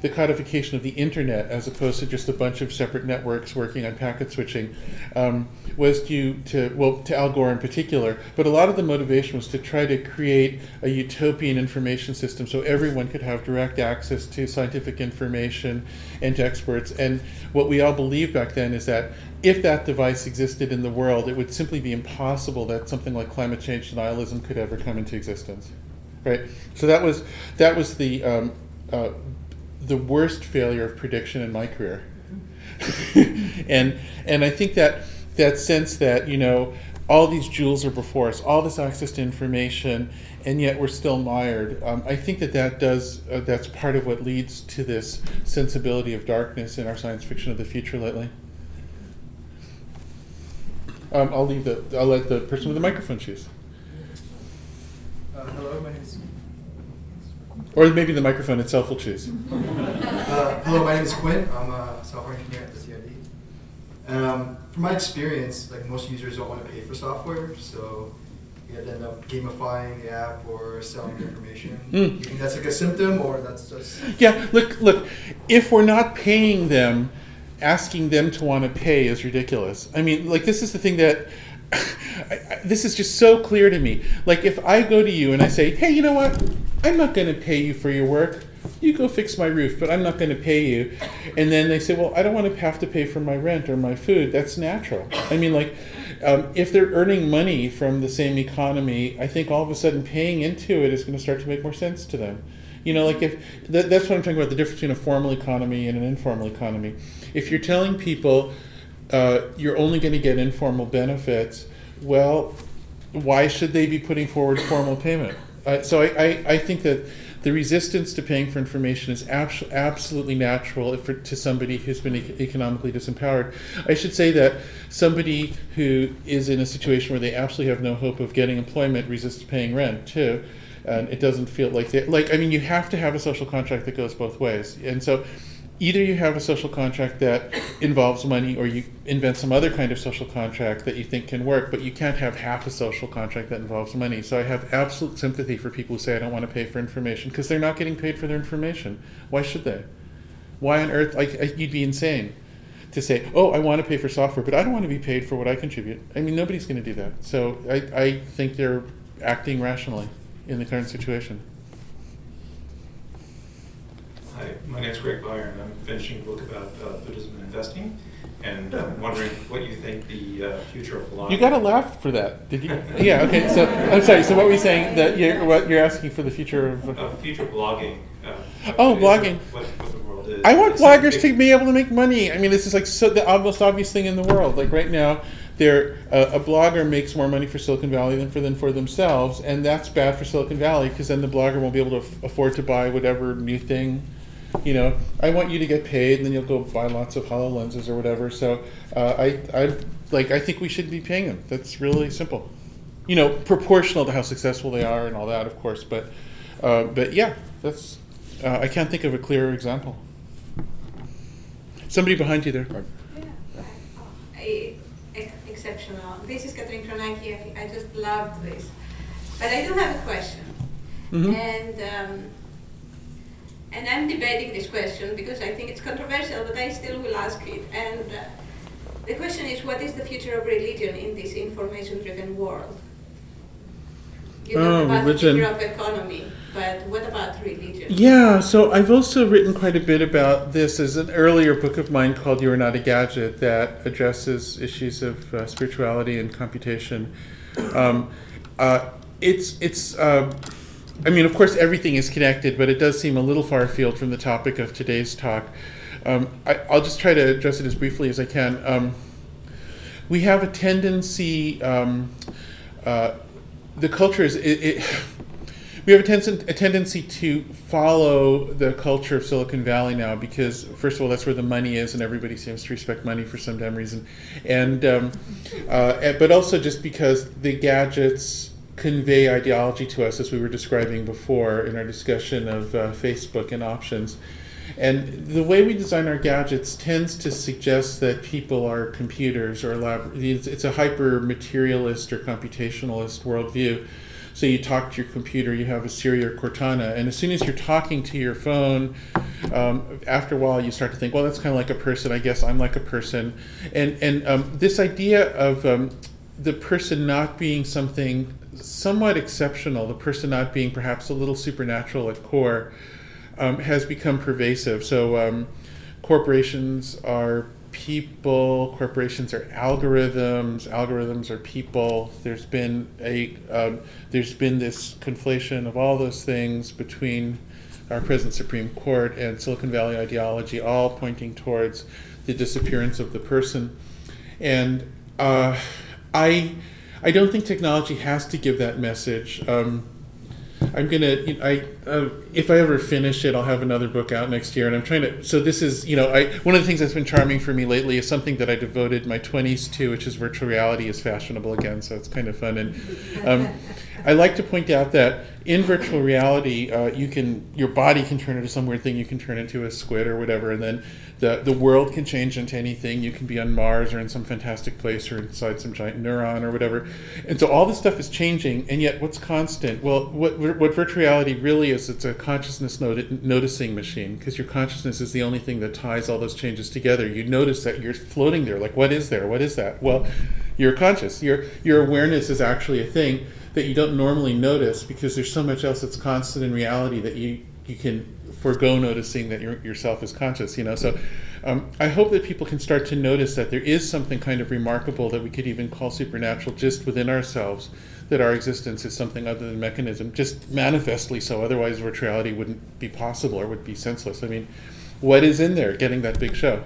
the codification of the internet as opposed to just a bunch of separate networks working on packet switching um, was due to, well, to Al Gore in particular, but a lot of the motivation was to try to create a utopian information system so everyone could have direct access to scientific information and to experts. And what we all believed back then is that if that device existed in the world, it would simply be impossible that something like climate change denialism could ever come into existence, right? So that was, that was the, um, uh, the worst failure of prediction in my career. and, and I think that that sense that, you know, all these jewels are before us, all this access to information, and yet we're still mired. Um, I think that that does, uh, that's part of what leads to this sensibility of darkness in our science fiction of the future lately. Um, I'll leave the, I'll let the person with the microphone choose. Uh, hello, my name is... Or maybe the microphone itself will choose. uh, hello, my name is Quinn. I'm a software engineer at the C I D. Um, from my experience, like most users don't want to pay for software, so you end up gamifying the app or selling information. Mm. You think that's like a symptom, or that's just... Yeah, look, look, if we're not paying them, asking them to want to pay is ridiculous. I mean, like, this is the thing that, I, I, this is just so clear to me. Like, if I go to you and I say, hey, you know what? I'm not going to pay you for your work. You go fix my roof, but I'm not going to pay you. And then they say, well, I don't want to have to pay for my rent or my food. That's natural. I mean, like, um, if they're earning money from the same economy, I think all of a sudden paying into it is going to start to make more sense to them. You know, like, if th that's what I'm talking about, the difference between a formal economy and an informal economy. If you're telling people uh, you're only going to get informal benefits, well, why should they be putting forward formal payment? Uh, so I, I, I think that the resistance to paying for information is abso absolutely natural if it, to somebody who's been e economically disempowered. I should say that somebody who is in a situation where they absolutely have no hope of getting employment resists paying rent, too. And it doesn't feel like they, like, I mean, you have to have a social contract that goes both ways. And so either you have a social contract that involves money, or you invent some other kind of social contract that you think can work, but you can't have half a social contract that involves money. So I have absolute sympathy for people who say, I don't want to pay for information, because they're not getting paid for their information. Why should they? Why on earth? Like, I, you'd be insane to say, oh, I want to pay for software, but I don't want to be paid for what I contribute. I mean, nobody's going to do that. So I, I think they're acting rationally in the current situation. Hi, my name is Greg Byer, and I'm finishing a book about uh, Buddhism and investing, and I'm wondering what you think the uh, future of blogging... You got to laugh for that, did you? Yeah, okay, so, I'm sorry, so what were you saying, that you're, what you're asking for the future of... Uh, future blogging. Uh, oh, blogging. What, what the world is. I want bloggers to be able to make money. I mean, this is like so the most obvious thing in the world. Like right now, They're, uh, a blogger makes more money for Silicon Valley than for than for themselves, and that's bad for Silicon Valley, because then the blogger won't be able to f afford to buy whatever new thing. You know, I want you to get paid, and then you'll go buy lots of HoloLenses or whatever. So, uh, I, I, like, I think we should be paying them. That's really simple. You know, proportional to how successful they are and all that, of course. But, uh, but yeah, that's. Uh, I can't think of a clearer example. Somebody behind you there. Exceptional. This is Katrin Kronaki. I just loved this. But I do have a question. Mm-hmm. And um, and I'm debating this question because I think it's controversial, but I still will ask it. And uh, the question is, what is the future of religion in this information-driven world? You oh, talk about religion. The future of economy, but what about religion? Yeah, so I've also written quite a bit about this. There's an earlier book of mine called You Are Not a Gadget that addresses issues of uh, spirituality and computation. Um, uh, it's, it's uh, I mean, of course, everything is connected, but it does seem a little far afield from the topic of today's talk. Um, I, I'll just try to address it as briefly as I can. Um, we have a tendency, um, uh, the culture is, it, it, we have a, ten a tendency to follow the culture of Silicon Valley now because, first of all, that's where the money is, and everybody seems to respect money for some damn reason. And, um, uh, but also just because the gadgets convey ideology to us, as we were describing before in our discussion of uh, Facebook and options. And the way we design our gadgets tends to suggest that people are computers or lab. It's a hyper-materialist or computationalist worldview. So you talk to your computer, you have a Siri or Cortana, and as soon as you're talking to your phone, um, after a while you start to think, well, that's kind of like a person, I guess I'm like a person. And, and um, this idea of um, the person not being something somewhat exceptional, the person not being perhaps a little supernatural at core, um, has become pervasive. So um, corporations are people, corporations are algorithms, algorithms are people. There's been a um, there's been this conflation of all those things between our present Supreme Court and Silicon Valley ideology, all pointing towards the disappearance of the person. And uh, I I don't think technology has to give that message. Um, I'm gonna, you know, I, uh, if I ever finish it, I'll have another book out next year, and I'm trying to, so this is, you know, I, one of the things that's been charming for me lately is something that I devoted my twenties to, which is virtual reality is fashionable again, so it's kind of fun. And um, I like to point out that in virtual reality, uh, you can, your body can turn into some weird thing, you can turn into a squid or whatever, and then the, the world can change into anything. You can be on Mars or in some fantastic place or inside some giant neuron or whatever. And so all this stuff is changing, and yet what's constant? Well, what, what virtual reality really is, it's a consciousness not- noticing machine, because your consciousness is the only thing that ties all those changes together. You notice that you're floating there, like, what is there? What is that? Well, you're conscious. Your, your awareness is actually a thing that you don't normally notice, because there's so much else that's constant in reality that you, you can forego noticing that your, yourself is conscious, you know. So um, I hope that people can start to notice that there is something kind of remarkable that we could even call supernatural just within ourselves, that our existence is something other than mechanism, just manifestly so, otherwise virtuality wouldn't be possible or would be senseless. I mean, what is in there getting that big show?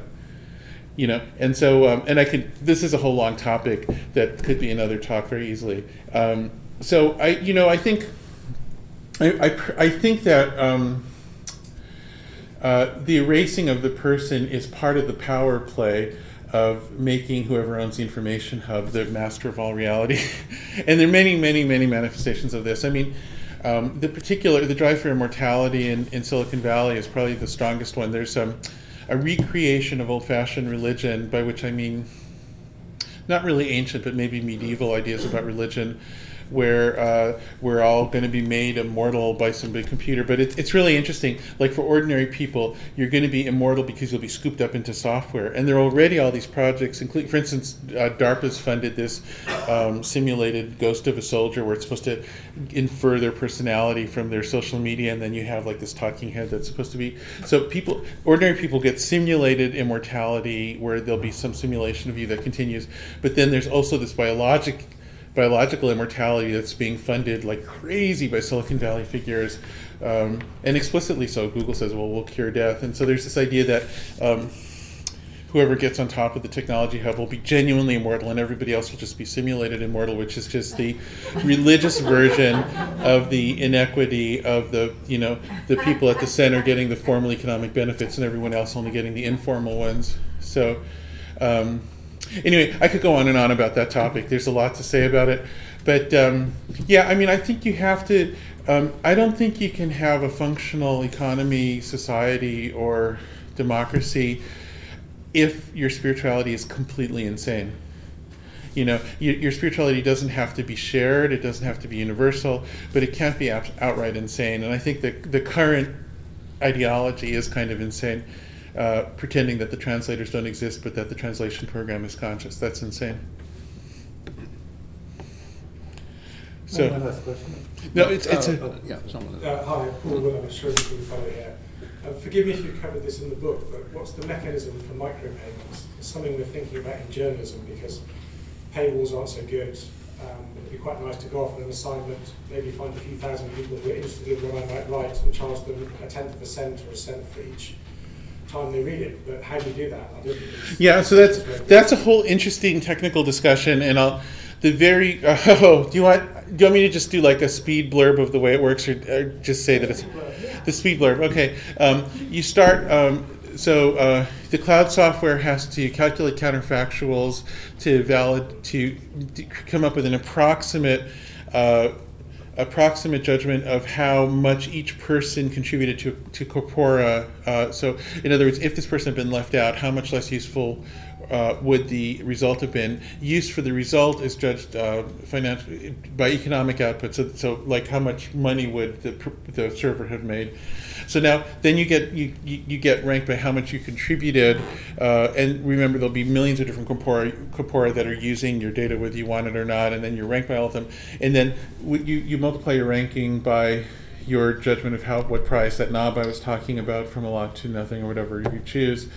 You know, and so, um, and I could, this is a whole long topic that could be another talk very easily. Um, So I, you know, I think, I, I, I think that um, uh, the erasing of the person is part of the power play of making whoever owns the information hub the master of all reality, and there are many, many, many manifestations of this. I mean, um, the particular, the drive for immortality in, in Silicon Valley is probably the strongest one. There's um, a recreation of old-fashioned religion, by which I mean, not really ancient, but maybe medieval ideas about religion, where uh, we're all going to be made immortal by some big computer. But it, it's really interesting. Like, for ordinary people, you're going to be immortal because you'll be scooped up into software. And there are already all these projects, including, for instance, uh, DARPA's funded this um, simulated ghost of a soldier where it's supposed to infer their personality from their social media, and then you have like this talking head that's supposed to be. So people, ordinary people get simulated immortality where there'll be some simulation of you that continues. But then there's also this biologic biological immortality that's being funded like crazy by Silicon Valley figures, um, and explicitly so. Google says, well, we'll cure death. And so there's this idea that um, whoever gets on top of the technology hub will be genuinely immortal, and everybody else will just be simulated immortal, which is just the religious version of the inequity of the, you know, the people at the center getting the formal economic benefits and everyone else only getting the informal ones. So um, anyway, I could go on and on about that topic. There's a lot to say about it. But um, yeah, I mean, I think you have to, um, I don't think you can have a functional economy, society, or democracy if your spirituality is completely insane. You know, you, your spirituality doesn't have to be shared, it doesn't have to be universal, but it can't be outright insane. And I think that the current ideology is kind of insane. Uh, pretending that the translators don't exist, but that the translation program is conscious. That's insane. So, I have a question. No, it's, it's uh, a... Uh, yeah, someone... Uh, hi, Paul Will, I'm a Shorenstein fellow here. Uh, forgive me if you covered this in the book, but what's the mechanism for micropayments? It's something we're thinking about in journalism, because paywalls aren't so good. Um, it would be quite nice to go off on an assignment, maybe find a few thousand people who are interested in what I might write and charge them a tenth of a cent or a cent for each time they read it. But how do you do that? I don't yeah, so that's that's a whole interesting technical discussion, and I'll the very uh, oh, do you want do you want me to just do like a speed blurb of the way it works, or, or just say that it's the speed blurb? Okay, um, you start. Um, so uh, the cloud software has to calculate counterfactuals to valid to, to come up with an approximate. Uh, approximate judgment of how much each person contributed to, to corpora. Uh, so in other words, if this person had been left out, how much less useful uh, would the result have been? Use for the result is judged uh, financially by economic output. So, so like how much money would the, the server have made? So now, then you get you, you get ranked by how much you contributed, uh, and remember there'll be millions of different corpora, corpora that are using your data whether you want it or not, and then you're ranked by all of them, and then you you multiply your ranking by your judgment of how what price, that knob I was talking about, from a lot to nothing or whatever you choose.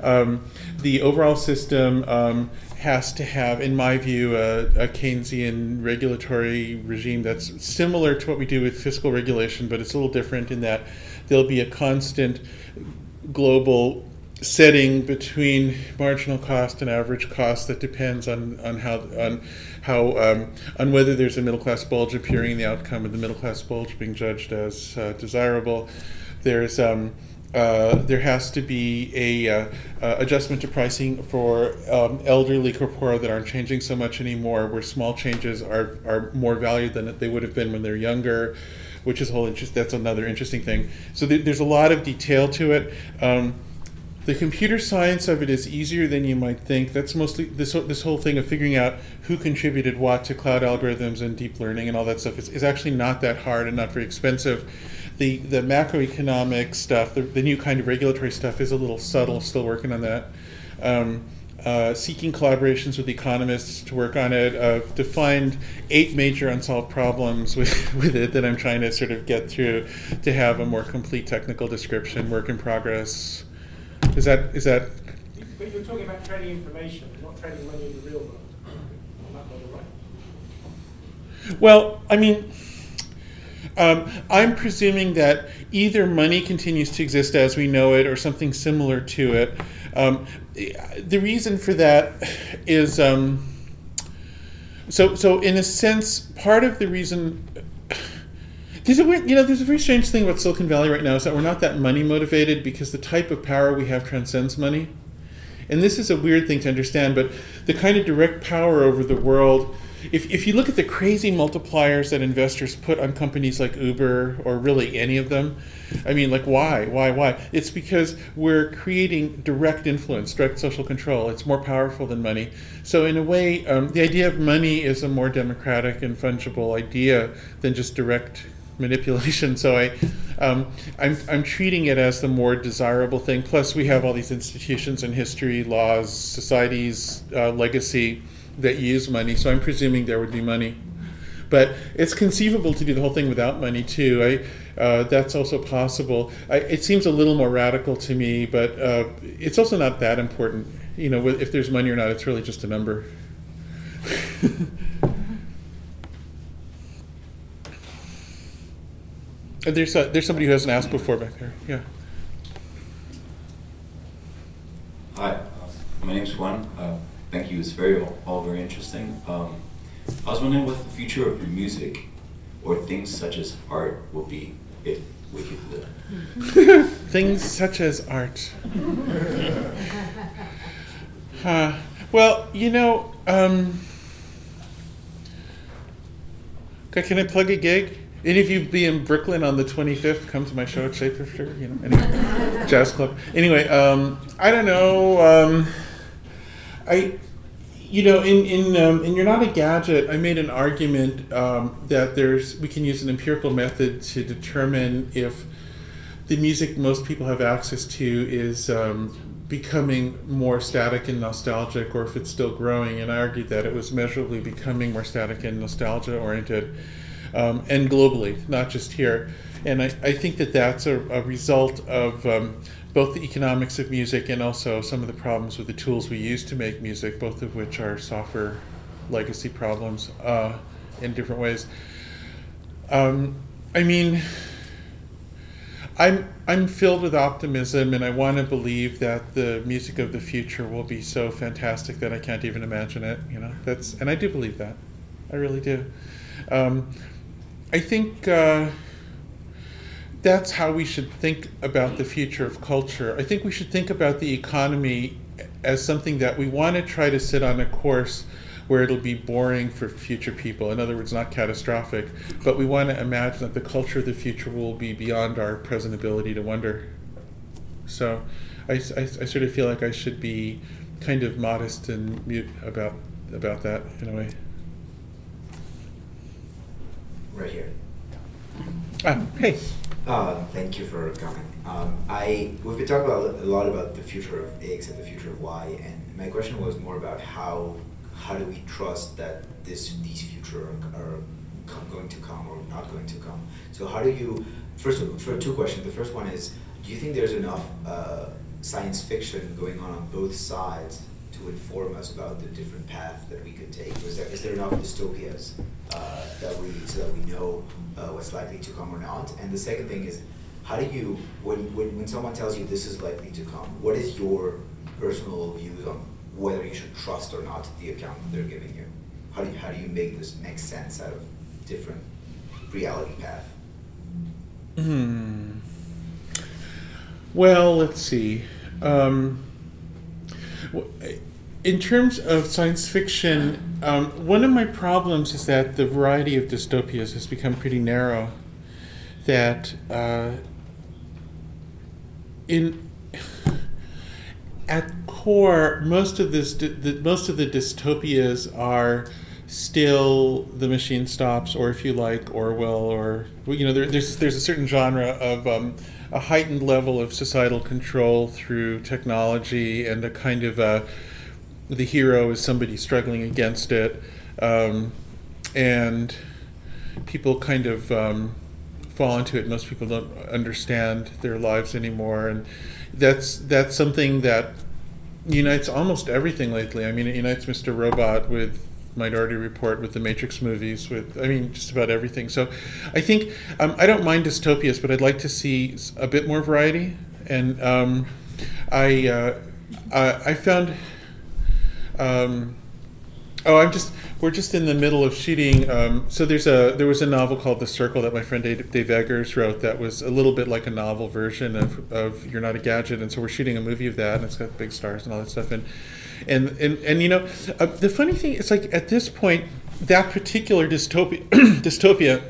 Um, the overall system um, has to have, in my view, a, a Keynesian regulatory regime that's similar to what we do with fiscal regulation, but it's a little different in that there'll be a constant global setting between marginal cost and average cost that depends on, on how on how um, on whether there's a middle class bulge appearing, the outcome of the middle class bulge being judged as uh, desirable. There's um, uh, there has to be a uh, uh, adjustment to pricing for um, elderly corpora that aren't changing so much anymore, where small changes are are more valued than they would have been when they're younger, which is whole interest. That's another interesting thing. So th there's a lot of detail to it. Um, The computer science of it is easier than you might think. That's mostly this this whole thing of figuring out who contributed what to cloud algorithms and deep learning and all that stuff is, is actually not that hard and not very expensive. The the macroeconomic stuff, the, the new kind of regulatory stuff, is a little subtle. Still working on that. Um, uh, seeking collaborations with economists to work on it. I've defined eight major unsolved problems with with it that I'm trying to sort of get through to have a more complete technical description. Work in progress. Is that, is that? But you're talking about trading information, not trading money in the real world. On that level, right? Well, I mean, um, I'm presuming that either money continues to exist as we know it or something similar to it. Um, the reason for that is, um, so, so in a sense, part of the reason, There's a weird, you know, there's a very strange thing about Silicon Valley right now is that we're not that money motivated because the type of power we have transcends money. And this is a weird thing to understand, but the kind of direct power over the world, if, if you look at the crazy multipliers that investors put on companies like Uber or really any of them, I mean, like why, why, why? It's because we're creating direct influence, direct social control. It's more powerful than money. So in a way, um, the idea of money is a more democratic and fungible idea than just direct manipulation. So I, um, I'm, I'm treating it as the more desirable thing. Plus, we have all these institutions and history, laws, societies, uh, legacy that use money. So I'm presuming there would be money, but it's conceivable to do the whole thing without money too. I, uh, that's also possible. I, it seems a little more radical to me, but uh, it's also not that important. You know, if there's money or not, it's really just a number. There's, a, there's somebody who hasn't asked before back there. Yeah. Hi, uh, my name's Juan. Uh, thank you. It's very all, all very interesting. Um, I was wondering what the future of your music or things such as art will be if we could live. Things such as art. uh, well, you know, um, can I plug a gig? Any of you be in Brooklyn on the twenty-fifth, come to my show at Shapeshifter, you know, anyway, jazz club. Anyway, um, I don't know. Um, I, you know, in in um, in You're Not a Gadget, I made an argument um, that there's we can use an empirical method to determine if the music most people have access to is um, becoming more static and nostalgic, or if it's still growing. And I argued that it was measurably becoming more static and nostalgia-oriented. Um, and globally, not just here. And I, I think that that's a, a result of um, both the economics of music and also some of the problems with the tools we use to make music, both of which are software legacy problems uh, in different ways. Um, I mean, I'm, I'm filled with optimism, and I want to believe that the music of the future will be so fantastic that I can't even imagine it. You know, that's, and I do believe that. I really do. Um, I think uh, that's how we should think about the future of culture. I think we should think about the economy as something that we want to try to sit on a course where it'll be boring for future people. In other words, not catastrophic, but we want to imagine that the culture of the future will be beyond our present ability to wonder. So I, I, I sort of feel like I should be kind of modest and mute about about that in a way. Right here. Um, hey. Uh, thank you for coming. Um, I we've been talking about a lot about the future of X and the future of Y, and my question was more about how how do we trust that this these future are going to come or not going to come. So how do you first of all, for two questions. The first one is, do you think there's enough uh, science fiction going on on both sides to inform us about the different path that we could take? Is there, is there enough dystopias uh, that we so that we know uh, what's likely to come or not? And the second thing is, how do you, when, when, when someone tells you this is likely to come, what is your personal views on whether you should trust or not the account that they're giving you? How do you, how do you make this make sense out of different reality path? Hmm. Well, let's see. Um, in terms of science fiction, um, one of my problems is that the variety of dystopias has become pretty narrow. That uh, in at core, most of this, the, most of the dystopias are still The Machine Stops, or if you like, Orwell, or you know, there, there's there's a certain genre of um, a heightened level of societal control through technology, and a kind of a, the hero is somebody struggling against it, um, and people kind of um, fall into it. Most people don't understand their lives anymore, and that's that's something that unites almost everything lately. I mean, it unites Mister Robot with Minority Report, with the Matrix movies, with, I mean, just about everything. So I think, um, I don't mind dystopias, but I'd like to see a bit more variety. And um, I, uh, I I found, um, oh, I'm just, we're just in the middle of shooting. Um, so there's a, there was a novel called The Circle that my friend Dave Eggers wrote that was a little bit like a novel version of, of You're Not a Gadget. And so we're shooting a movie of that, and it's got big stars and all that stuff. And, And, and, and you know, uh, the funny thing is, like, at this point, that particular dystopia, dystopia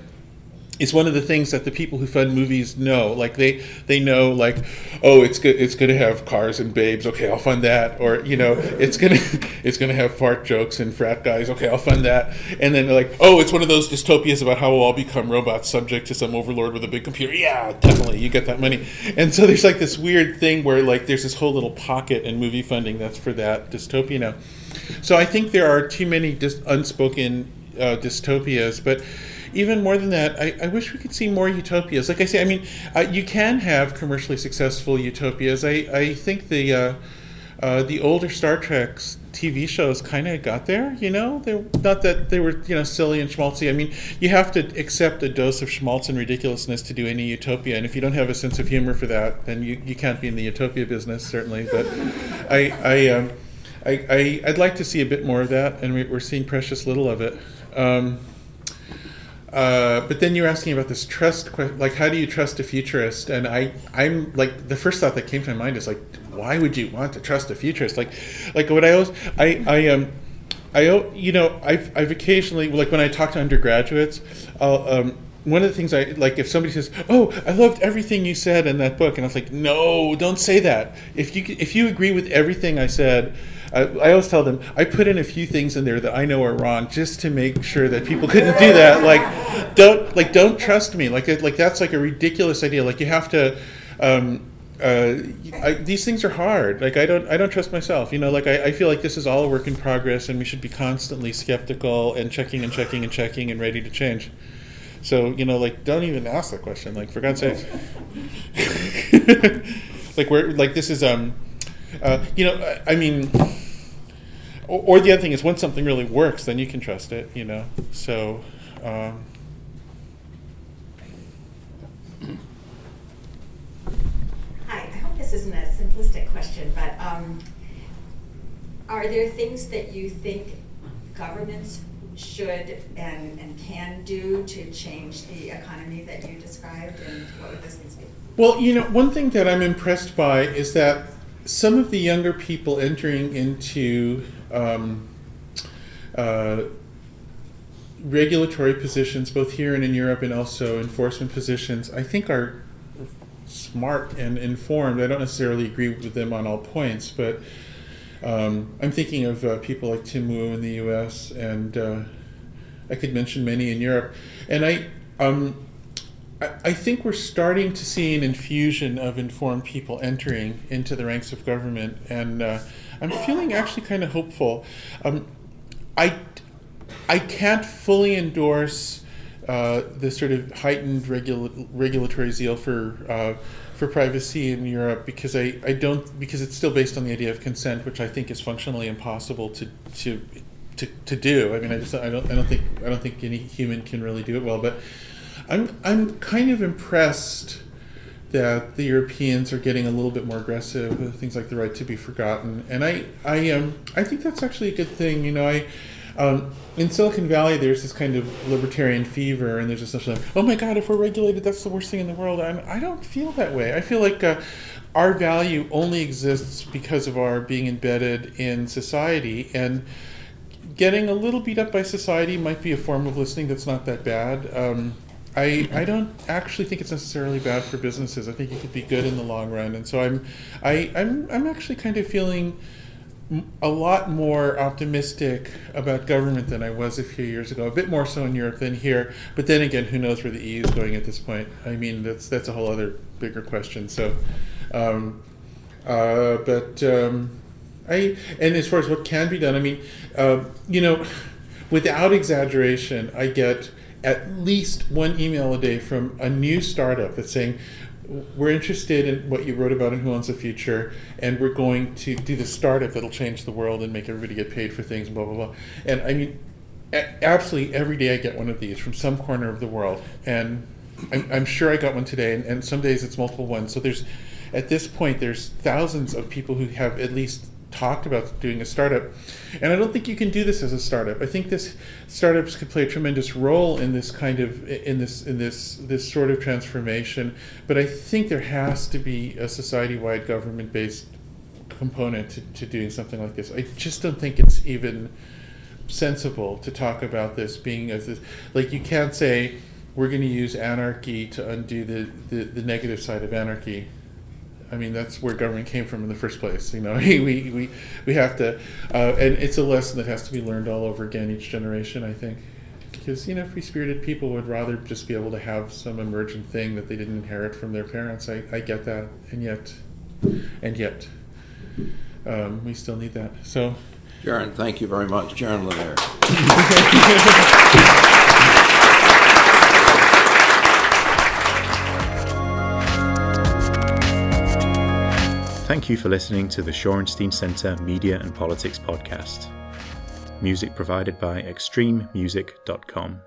is one of the things that the people who fund movies know. Like, they, they know, like, oh, it's go it's going to have cars and babes. Okay, I'll fund that. Or, you know, it's going to it's going to have fart jokes and frat guys. Okay, I'll fund that. And then they're like, oh, it's one of those dystopias about how we'll all become robots subject to some overlord with a big computer. Yeah, definitely, you get that money. And so there's, like, this weird thing where, like, there's this whole little pocket in movie funding that's for that dystopia now. So I think there are too many dis unspoken uh, dystopias, but even more than that, I, I wish we could see more utopias. Like I say, I mean, uh, you can have commercially successful utopias. I, I think the uh, uh, the older Star Trek T V shows kind of got there, you know? They, not that they were, you know, silly and schmaltzy. I mean, you have to accept a dose of schmaltz and ridiculousness to do any utopia, and if you don't have a sense of humor for that, then you, you can't be in the utopia business, certainly. But I, I, um, I, I, I'd like to see a bit more of that, and we, we're seeing precious little of it. Um, Uh, but then you were asking about this trust, like, how do you trust a futurist? And I, I'm like, the first thought that came to my mind is like, why would you want to trust a futurist? Like, like what I always, I, I, um, I, you know, I've, I've occasionally, like, when I talk to undergraduates, I'll, um, one of the things I, like, if somebody says, oh, I loved everything you said in that book, and I was like, no, don't say that. If you, if you agree with everything I said, I, I always tell them, I put in a few things in there that I know are wrong just to make sure that people couldn't do that. Like, don't, like, don't trust me. Like, like that's like a ridiculous idea. Like, you have to, um, uh, I, these things are hard. Like, I don't, I don't trust myself. You know, like, I, I feel like this is all a work in progress, and we should be constantly skeptical and checking and checking and checking and ready to change. So, you know, like, don't even ask that question. Like, for God's sake. Like, we're, like, this is, um, uh, you know, I, I mean... Or the other thing is, once something really works, then you can trust it, you know. So, um. Hi, I hope this isn't a simplistic question, but um, are there things that you think governments should and, and can do to change the economy that you described, and what would those things be? Well, you know, one thing that I'm impressed by is that some of the younger people entering into um, uh, regulatory positions, both here and in Europe, and also enforcement positions, I think are smart and informed. I don't necessarily agree with them on all points, but Um, I'm thinking of uh, people like Tim Wu in the U S, and uh, I could mention many in Europe. And I, um, I, I think we're starting to see an infusion of informed people entering into the ranks of government, and uh, I'm feeling actually kind of hopeful. Um, I, I can't fully endorse uh, the sort of heightened regula- regulatory zeal for uh, for privacy in Europe, because I, I don't because it's still based on the idea of consent, which I think is functionally impossible to to to, to do. I mean, I just I don't I don't think I don't think any human can really do it well. But I'm I'm kind of impressed that the Europeans are getting a little bit more aggressive with things like the right to be forgotten, and I I um I think that's actually a good thing. You know, I. Um, in Silicon Valley, there's this kind of libertarian fever, and there's this notion of, oh my God, if we're regulated, that's the worst thing in the world. And I don't feel that way. I feel like uh, our value only exists because of our being embedded in society, and getting a little beat up by society might be a form of listening that's not that bad. Um, I, I don't actually think it's necessarily bad for businesses. I think it could be good in the long run, and so I'm, I, I'm, I'm actually kind of feeling a lot more optimistic about government than I was a few years ago, a bit more so in Europe than here. But then again, who knows where the E U is going at this point? I mean, that's that's a whole other bigger question. So, um, uh, but um, I, and as far as what can be done, I mean, uh, you know, without exaggeration, I get at least one email a day from a new startup that's saying, we're interested in what you wrote about in Who Owns the Future, and we're going to do the startup that'll change the world and make everybody get paid for things, blah, blah, blah. And I mean, a- absolutely every day I get one of these from some corner of the world. And I'm, I'm sure I got one today, and, and some days it's multiple ones. So there's, at this point, there's thousands of people who have at least talked about doing a startup. And I don't think you can do this as a startup. I think this startups could play a tremendous role in this kind of in this in this this sort of transformation, but I think there has to be a society-wide government-based component to, to doing something like this. I just don't think it's even sensible to talk about this being as this, like, you can't say we're going to use anarchy to undo the, the, the negative side of anarchy. I mean, that's where government came from in the first place. You know, we we, we have to, uh, and it's a lesson that has to be learned all over again each generation, I think, because, you know, free-spirited people would rather just be able to have some emergent thing that they didn't inherit from their parents. I, I get that, and yet, and yet, um, we still need that. So, Jaron, thank you very much, Jaron Lanier. Thank you for listening to the Shorenstein Center Media and Politics Podcast. Music provided by extreme music dot com.